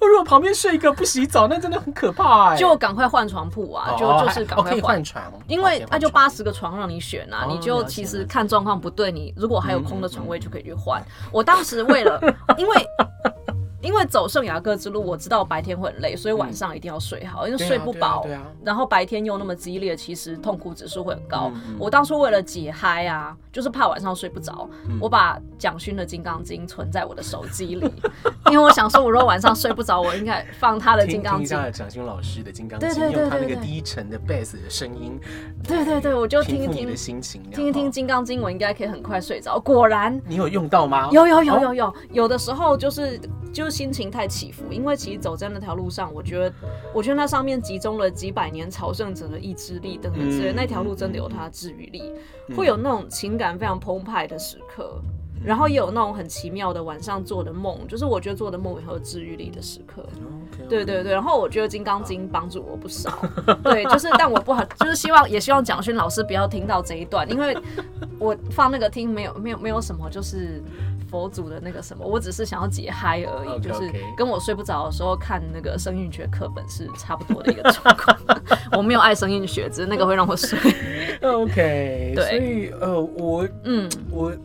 我如果旁边睡一个不洗澡，那真的很可怕哎、欸。就赶快换床铺啊！哦、就就是赶快换、哦、床，因为那、啊、就八十个床让你选啊，哦、你就其实看状况不对，你如果还有空的床位就可以去换、嗯嗯。我当时为了，因为。因为走圣雅各之路，我知道白天会很累，所以晚上一定要睡好，嗯、因为睡不饱、啊啊啊，然后白天又那么激烈，其实痛苦指数会很高。嗯嗯、我当初为了解嗨啊，就是怕晚上睡不着、嗯，我把蒋勋的《金刚经》存在我的手机里，因为我想说，我如果晚上睡不着，我应该放他的《金刚经》，听一下蒋勋老师的《金刚经》，用他那个低沉的 bass 的声音，对对对，我就听一听，平复你的心情，听一听《金刚经》，我应该可以很快睡着。果然，你有用到吗？有有有有有，哦、有的时候就是就。心情太起伏，因为其实走在那条路上，我觉得，我觉得那上面集中了几百年朝圣者的意志力等等之类，那条路真的有它的治愈力，会有那种情感非常澎湃的时刻，然后也有那种很奇妙的晚上做的梦，就是我觉得做的梦也很有治愈力的时刻。Okay, okay. 对对对，然后我觉得《金刚经》帮助我不少。对，就是但我不好，就是希望也希望蒋勋老师不要听到这一段，因为我放那个听没有没有没有什么就是。佛祖的那个什么，我只是想要解嗨而已， okay, okay. 就是跟我睡不着的时候看那个声韵学课本是差不多的一个状况。我没有爱声韵学，只是那个会让我睡。OK， 对，所以呃，我嗯，我，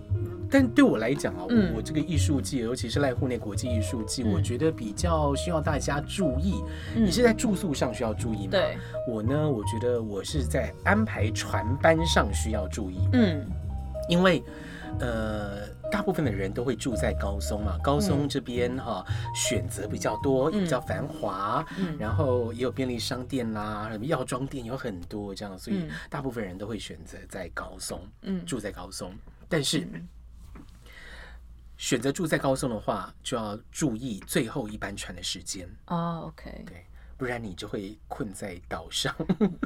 但对我来讲啊，嗯、我, 我这个艺术季，尤其是濑户内国际艺术季、嗯，我觉得比较需要大家注意。嗯、你是在住宿上需要注意吗？对，我呢，我觉得我是在安排船班上需要注意。嗯，因为呃。大部分的人都会住在高松嘛，高松这边哈、嗯啊、选择比较多，也比较繁华、嗯，然后也有便利商店啦，什么药妆店有很多这样，所以大部分人都会选择在高松，嗯、住在高松。但是、嗯、选择住在高松的话，就要注意最后一班船的时间哦 OK， 对。不然你就会困在岛上，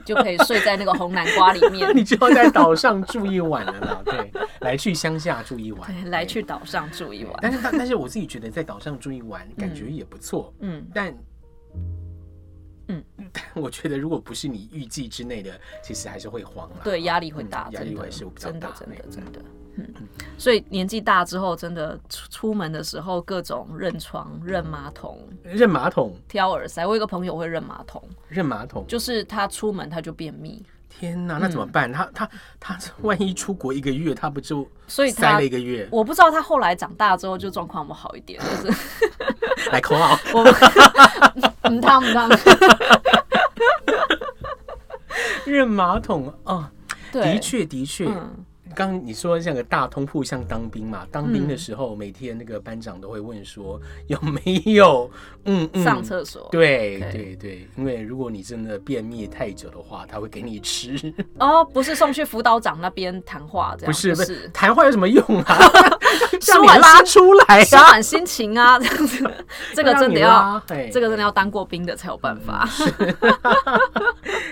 就可以睡在那个红南瓜里面。你就要在岛上住一晚了啦，对，来去乡下住一晚，来去岛上住一晚。但是，但是我自己觉得在岛上住一晚感觉也不错，嗯，但嗯，但我觉得如果不是你预计之内的，其实还是会慌啦。对，压力会大，嗯、压力会是比较大，真的真的真的。嗯，所以年纪大之后，真的出门的时候各种认床、认马桶、认马桶、挑耳塞。我有一个朋友会认马桶，认马桶就是他出门他就便秘。天哪，那怎么办？嗯、他他他万一出国一个月，他不就塞了一个月？我不知道他后来长大之后就状况不好一点，就是来口号，我唔烫唔烫，认马桶啊，的确的确。嗯，刚刚你说像个大通铺，像当兵嘛，当兵的时候、嗯、每天那个班长都会问说有没有嗯嗯上厕所，对、okay. 对对，因为如果你真的便秘太久的话，他会给你吃哦，不是送去辅导长那边谈话这样，不是不是谈话有什么用啊？让你拉出来、啊，舒缓心情啊，这样子，这个真的要，这个真的要当过兵的才有办法。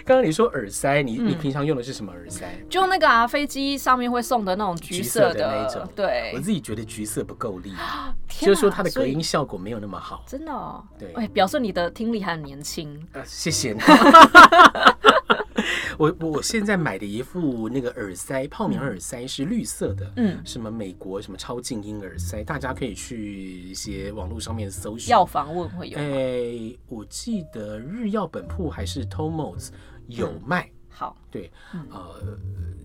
刚刚你说耳塞，你、嗯、你平常用的是什么耳塞？就那个啊，飞机上面会送的那种橘色的，橘色的那一种。对，我自己觉得橘色不够力，啊、就是说它的隔音效果没有那么好。真的哦，对，哎、欸，表示你的听力还很年轻。呃、谢谢你。我, 我现在买的一副那个耳塞，泡棉耳塞是绿色的，嗯，什么美国什么超静音耳塞，大家可以去一些网络上面搜寻。药房问会有吗？哎，我记得日药本铺还是 Tomos 有卖。嗯，好，对，呃，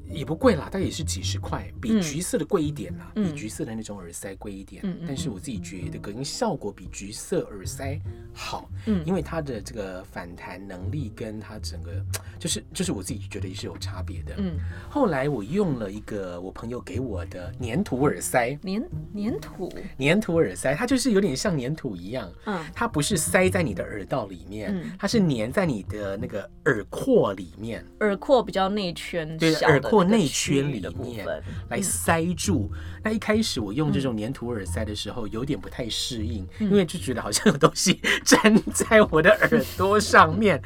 也不贵啦，但也是几十块，比橘色的贵一点啦，嗯、比橘色的那种耳塞贵一点、嗯。但是我自己觉得隔音效果比橘色耳塞好，嗯、因为它的这个反弹能力跟它整个，就是就是我自己觉得也是有差别的、嗯。后来我用了一个我朋友给我的粘土耳塞，粘粘土粘土耳塞，它就是有点像粘土一样，嗯、它不是塞在你的耳道里面，嗯、它是粘在你的那个耳廓里面。耳廓比较内圈，对，耳廓内圈里面来塞住、嗯。那一开始我用这种粘土耳塞的时候，有点不太适应、嗯，因为就觉得好像有东西粘在我的耳朵上面。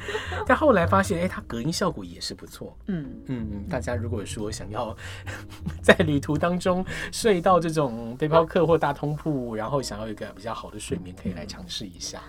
但后来发现，哎、欸，它隔音效果也是不错。嗯嗯，大家如果说想要在旅途当中睡到这种背包客或大通铺，然后想要一个比较好的睡眠，可以来尝试一下。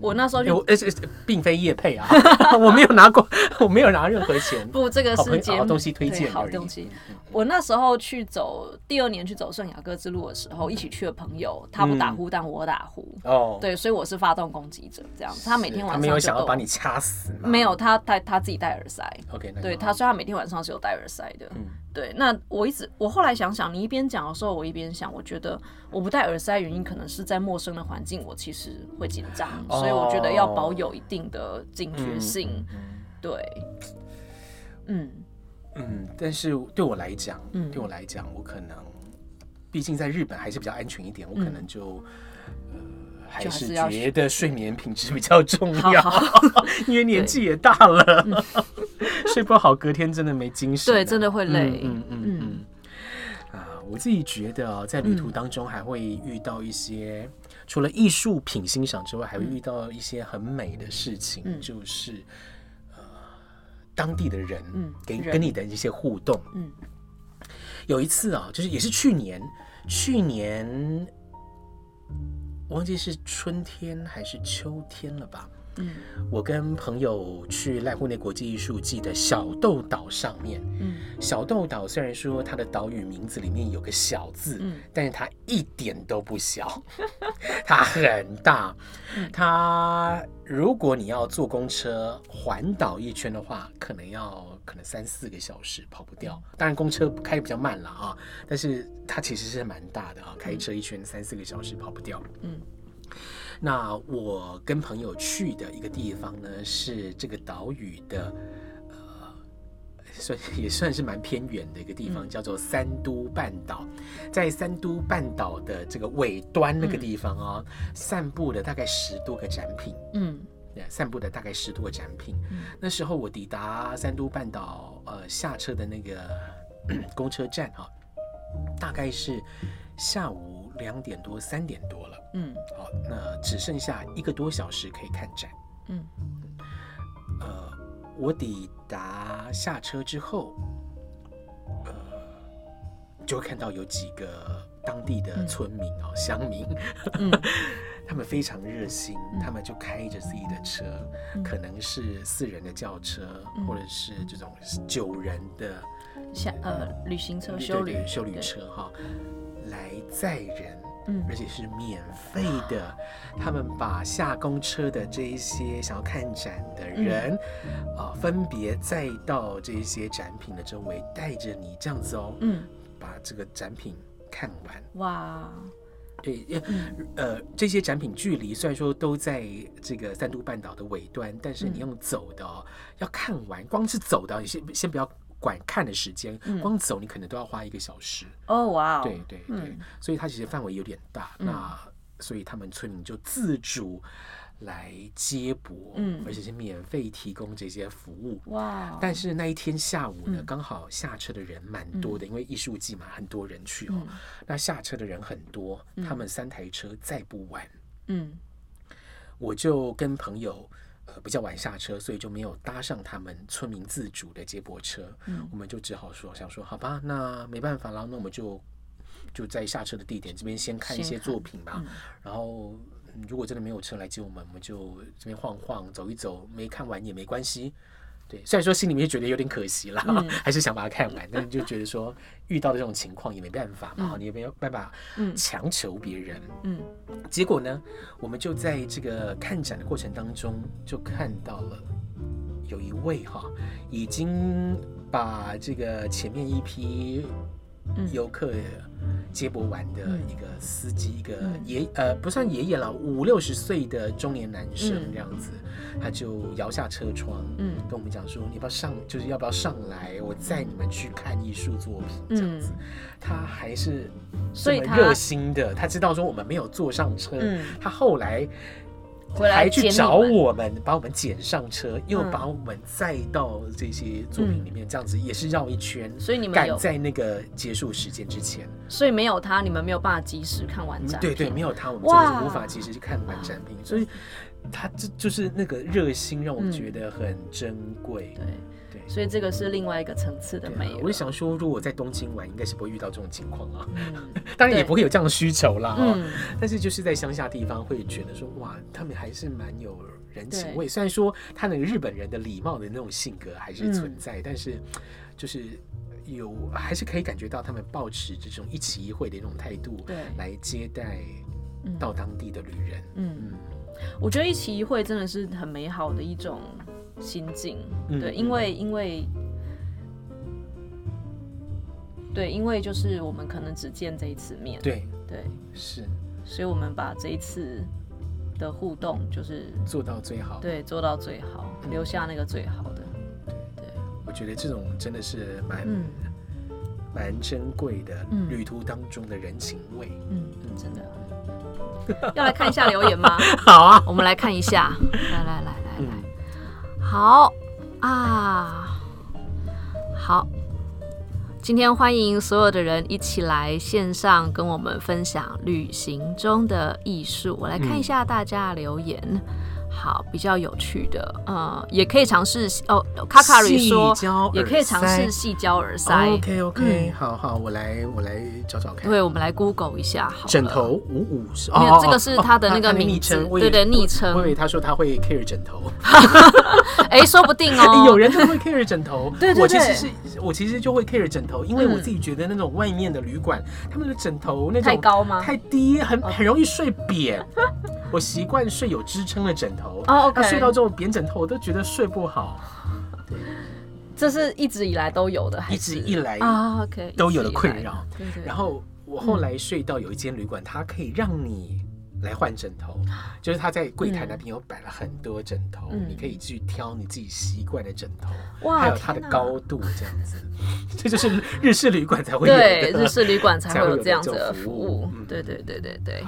我那时候就、欸欸欸，并非业配啊，我没有拿过，我没有拿任何钱。不，这个是节目好东西推荐，好东西。我那时候去走第二年去走圣雅各之路的时候，一起去的朋友，他不打呼，嗯、但我打呼。哦，对，所以我是发动攻击者，这样。他每天晚上就他没有想要把你掐死吗？没有，他戴他自己戴耳塞。OK， 对，他所以他每天晚上是有戴耳塞的。嗯，对，那我一直我后来想想，你一边讲的时候，我一边想，我觉得我不戴耳塞的原因可能是在陌生的环境，我其实会紧张，哦、所以我觉得要保有一定的警觉性。嗯、对，嗯嗯，但是对我来讲，嗯、对我来讲，我可能毕竟在日本还是比较安全一点，我可能就。嗯呃还是觉得睡眠品质比较重要，好好因为年纪也大了，睡不好隔天真的没精神、啊，对，真的会累。嗯嗯 嗯, 嗯、啊、我自己觉得在旅途当中还会遇到一些，嗯、除了艺术品欣赏之外，还会遇到一些很美的事情，嗯、就是、呃、当地的人给、嗯、跟你的一些互动。嗯、有一次啊，就是也是去年，去年。我忘记是春天还是秋天了吧？嗯，我跟朋友去濑户内国际艺术季的小豆岛上面。嗯，小豆岛虽然说它的岛屿名字里面有个小字，嗯、但是它一点都不小，它很大。它如果你要坐公车环岛一圈的话，可能要可能三四个小时跑不掉。当然公车开得比较慢了啊，但是它其实是蛮大的啊，开车一圈三四个小时跑不掉。嗯。那我跟朋友去的一个地方呢，是这个岛屿的，呃，算也算是蛮偏远的一个地方，嗯、叫做三都半岛。在三都半岛的这个尾端那个地方哦，嗯、散布了大概十多个展品。嗯，散布了大概十多个展品。嗯、那时候我抵达三都半岛，呃，下车的那个公车站啊，大概是下午。两点多三点多了，嗯，好，那只剩下一个多小时可以看展，嗯，呃，我抵达下车之后，呃，就看到有几个当地的村民、嗯、哦，乡民，嗯、他们非常热心，他们就开着自己的车，嗯、可能是四人的轿车，嗯、或者是这种九人的像呃旅行车、休旅休旅车哈，来载人。嗯、而且是免费的，他们把下公车的这一些想要看展的人，嗯呃、分别载到这些展品的周围，带着你这样子哦，嗯、把这个展品看完。哇，对，嗯呃、这些展品距离虽然说都在这个三都半岛的尾端，但是你用走的哦，嗯、要看完，光是走的，你先先不要管看的时间，光走你可能都要花一个小时。哦哇，对对对，嗯、所以它其实范围有点大，嗯、那所以他们村民就自主来接驳，嗯、而且是免费提供这些服务。哇！但是那一天下午呢，刚、嗯、好下车的人蛮多的，嗯、因为艺术季嘛，很多人去哦。嗯、那下车的人很多，嗯、他们三台车载不完。嗯，我就跟朋友。呃，比较晚下车，所以就没有搭上他们村民自主的接驳车，嗯、我们就只好说想说好吧，那没办法啦，那我们就就在下车的地点这边先看一些作品吧，嗯、然后如果真的没有车来接我们，我们就这边晃晃走一走，没看完也没关系。对，虽然说心里面觉得有点可惜啦，嗯、还是想把它看完，但就觉得说遇到的这种情况也没办法嘛，嗯、你也没有办法强求别人。嗯，结果呢，我们就在这个看展的过程当中，就看到了有一位哈，已经把这个前面一批游客接驳完的一个司机，嗯、一个爷呃不算爷爷了，五六十岁的中年男生这样子，嗯、他就摇下车窗，嗯、跟我们讲说你要不要上，就是要不要上来，我载你们去看艺术作品这样子。嗯、他还是这么热心的， 他, 他知道说我们没有坐上车，嗯、他后来还去找我们，把我们捡上车，又把我们载到这些作品里面，嗯、这样子也是绕一圈。所以你们赶在那个结束时间之前，所以没有他，你们没有办法及时看完展品。嗯、对对，没有他，我们真的是无法及时去看完展品。所以他就是那个热心，让我觉得很珍贵。嗯、对对，所以这个是另外一个层次的美。啊、我就想说，如果我在东京玩，应该是不会遇到这种情况啊。嗯、当然也不会有这样的需求啦，哦。嗯、但是就是在乡下地方，会觉得说，哇，他们还是蛮有人情味。虽然说他那个日本人的礼貌的那种性格还是存在，嗯、但是就是。有还是可以感觉到他们抱持这种一期一会的那种态度来接待到当地的旅人。嗯嗯、我觉得一期一会真的是很美好的一种心境。嗯、对，因为因为对，因为就是我们可能只见这一次面。对对，是，所以我们把这一次的互动就是做到最好，对，做到最好，嗯、留下那个最好的。我觉得这种真的是蛮蛮、嗯、珍贵的，嗯、旅途当中的人情味。嗯，真的。要来看一下留言吗？好啊，我们来看一下。来来来来、嗯、来，好啊，好。今天欢迎所有的人一起来线上跟我们分享旅行中的艺术。我来看一下大家的留言。嗯好，比较有趣的，呃，也可以尝试哦。卡卡瑞说，也可以尝试细胶耳塞。哦、OK OK，嗯、好好，我来我来找找看。对，我们来 Google 一下好了。枕头五五十，没有，哦、这个是他的那个名称，哦，对对，昵称。我以为他说他会 care 枕头，哎，说不定哦，有人就会 care 枕头。对对对，我其实是我其实就会 care 枕头，因为我自己觉得那种外面的旅馆，嗯、他们的枕头那种太高吗？太低，很很容易睡扁。我习惯睡有支撑的枕头。哦，那睡到这种扁枕头，我都觉得睡不好。对，这是一直以来都有的，一直以来啊，都有的困扰。然后我后来睡到有一间旅馆，它可以让你来换枕头，就是它在柜台那边有摆了很多枕头，你可以去挑你自己习惯的枕头，还有它的高度这样子。这就是日式旅馆才会有，对，日式旅馆才会有这样子的服务。对对对对对，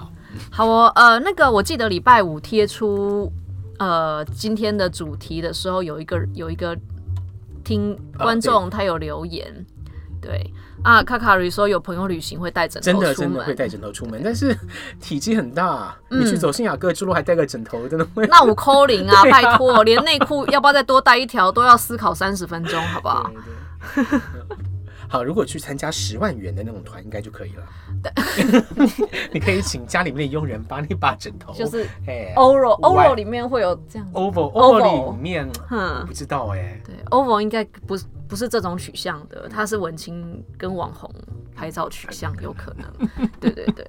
好哦，呃，那个我记得礼拜五贴出。呃，今天的主题的时候，有一个有一个听观众他有留言，啊对，对啊，卡卡瑞说有朋友旅行会带枕头出门，真的真的会带枕头出门，但是体积很大，嗯、你去走新雅各之路还带个枕头，真的会。那我扣零啊，拜托，啊、连内裤要不要再多带一条都要思考三十分钟，好不好？对对对好，如果去参加十万元的那种团，应该就可以了。你可以请家里面的佣人帮你把枕头，就是哎 ，Oro Oro 里面会有这样 ，Ovo Ovo 里面，嗯，不知道哎、欸，对 ，Ovo 应该不是不是这种取向的，它是文青跟网红拍照取向有可能，对对对。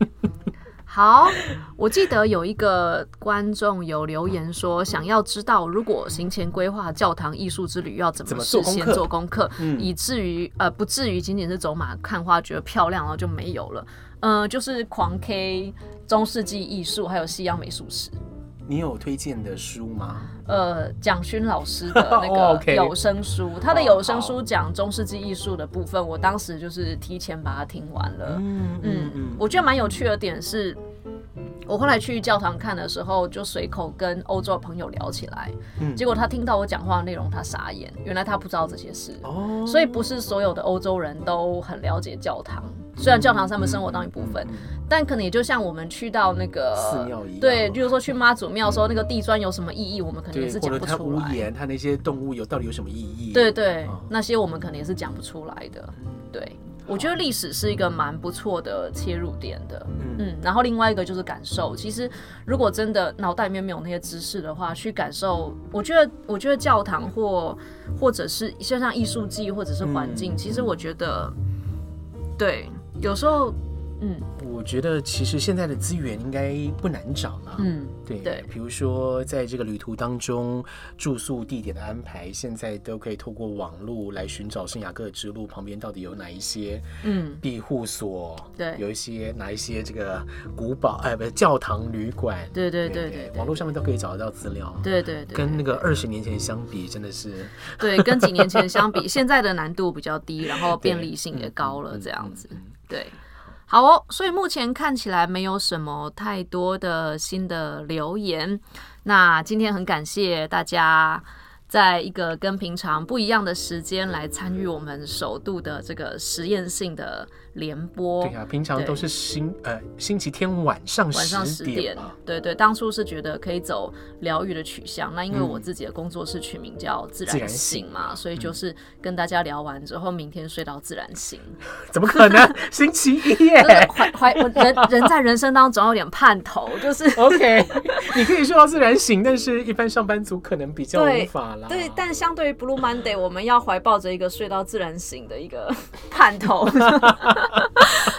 好，我记得有一个观众有留言说，想要知道如果行前规划教堂艺术之旅要怎么事先做功课，嗯、以至于呃不至于仅仅是走马看花觉得漂亮然后就没有了。嗯、呃，就是狂 K 中世纪艺术还有西洋美术史。你有推荐的书吗？呃，蒋勋老师的那个有声书，oh, okay. 他的有声书讲中世纪艺术的部分，我当时就是提前把它听完了。嗯嗯嗯，我觉得蛮有趣的点是，我后来去教堂看的时候，就随口跟欧洲朋友聊起来、嗯，结果他听到我讲话的内容，他傻眼，原来他不知道这些事。哦，所以不是所有的欧洲人都很了解教堂，虽然教堂是他们生活当一部分、嗯嗯，但可能也就像我们去到那个寺庙一样，对，比如说去妈祖庙的时候，那个地砖有什么意义，我们可能也是讲不出来。或者它屋檐，它那些动物有到底有什么意义？对 对, 對、哦，那些我们可能也是讲不出来的，对。我觉得历史是一个蛮不错的切入点的，嗯，然后另外一个就是感受。其实如果真的脑袋里面没有那些知识的话，去感受，我觉得，我觉得教堂或或者是就像艺术季或者是环境、嗯，其实我觉得，对，有时候，嗯，我觉得其实现在的资源应该不难找了，嗯。对，比如说在这个旅途当中，住宿地点的安排，现在都可以透过网络来寻找圣雅各之路旁边到底有哪一些庇护所，嗯、对，有一些哪一些这个古堡，哎、呃，不是教堂旅馆，对对对 对, 对, 对, 对，网络上面都可以找得到资料，对对 对, 对，跟那个二十年前相比，真的是，对，跟几年前相比，现在的难度比较低，然后便利性也高了，这样子，对。好哦，所以目前看起来没有什么太多的新的留言。那今天很感谢大家在一个跟平常不一样的时间来参与我们首度的这个实验性的联播。对啊，平常都是星呃星期天晚上十点晚上十点。对对，当初是觉得可以走疗愈的取向，那因为我自己的工作室取名叫自然醒嘛，嗯、所以就是跟大家聊完之后，明天睡到自然醒。怎么可能？星期一耶！怀怀我人人在人生当中总有点盼头，就是OK， 你可以睡到自然醒，但是一般上班族可能比较无法了。对，但相对于 Blue Monday， 我们要怀抱着一个睡到自然醒的一个盼头。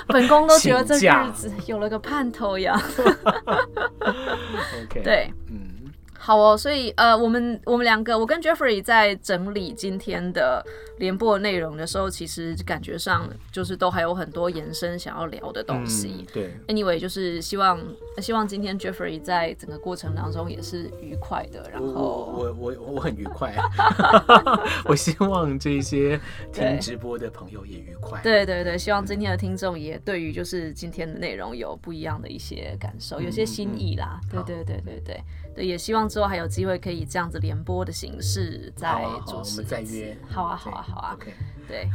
本宫都觉得这日子有了个盼头呀。okay, 对，嗯，好哦，所以呃，我们我们两个，我跟 Jeffrey 在整理今天的联播内容的时候，其实感觉上就是都还有很多延伸想要聊的东西。嗯、对 ，Anyway， 就是希望希望今天 Jeffrey 在整个过程当中也是愉快的。然后我我 我, 我很愉快，我希望这些听直播的朋友也愉快。对对 对, 对，希望今天的听众也对于就是今天的内容有不一样的一些感受，嗯、有些新意啦。嗯、对对对对对对，也希望之后还有机会可以这样子联播的形式再主持一次。好啊好啊，我们再约。好啊好啊好啊。Okay. 对，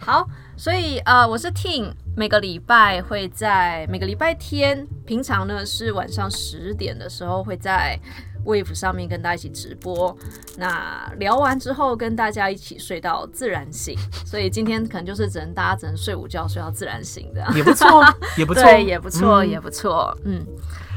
好，所以呃，我是 Tim， 每个礼拜会在每个礼拜天，平常呢是晚上十点的时候会在 Wave 上面跟大家一起直播。那聊完之后跟大家一起睡到自然醒，所以今天可能就是只能大家只能睡午觉睡到自然醒的，也不错，也不错，对，也不错，嗯、也不错，嗯，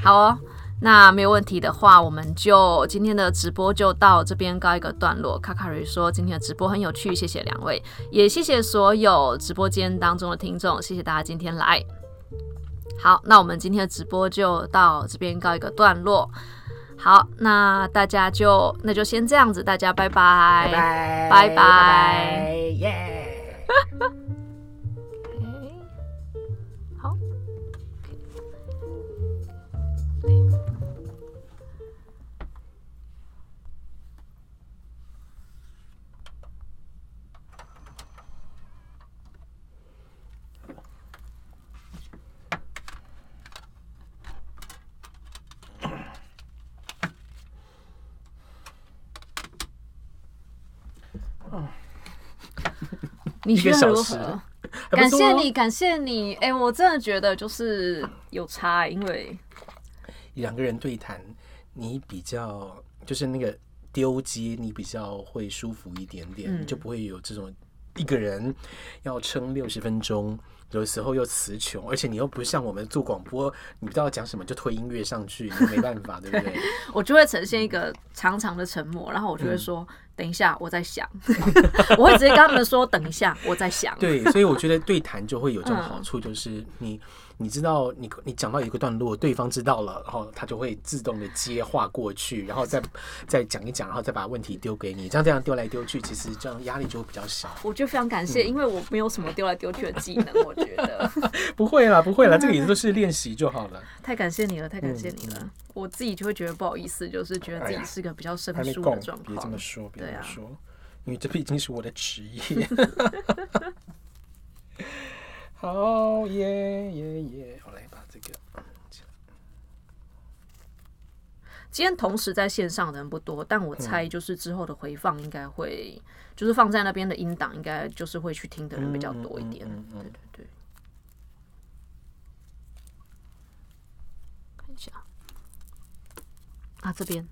好哦。那没有问题的话，我们就今天的直播就到这边告一个段落。卡卡瑞说今天的直播很有趣，谢谢两位，也谢谢所有直播间当中的听众，谢谢大家今天来。好，那我们今天的直播就到这边告一个段落。好，那大家就那就先这样子，大家拜拜，拜拜，拜拜，耶！ Bye bye, yeah. 好，对。你觉得如何？感谢你，感谢你。哎、欸，我真的觉得就是有差，因为两个人对谈，你比较就是那个丢接，你比较会舒服一点点，嗯、就不会有这种一个人要撑六十分钟，有时候又词穷，而且你又不像我们做广播，你不知道讲什么就推音乐上去，你没办法，对不对？我就会呈现一个长长的沉默，然后我就会说、嗯、等一下我在想我会直接跟他们说等一下我在想对，所以我觉得对谈就会有这种好处，就是你你知道你你讲到一个段落，对方知道了，然后他就会自动的接话过去，然后再再讲一讲，然后再把问题丢给你，这样这样丢来丢去，其实这样压力就会比较小。我就非常感谢、嗯、因为我没有什么丢来丢去的技能我觉得不会啦不会啦，这个也都是练习就好了。太感谢你了太感谢你了、嗯、我自己就会觉得不好意思，就是觉得自己是个比较生疏的状况。别这么说别这么说、啊、因为这毕竟是我的职业好耶耶耶！我来把这个按起来。今天同时在线上的人不多，但我猜就是之后的回放应该会，嗯、就是放在那边的音档，应该就是会去听的人比较多一点。嗯嗯嗯嗯、对对对。看一下啊，这边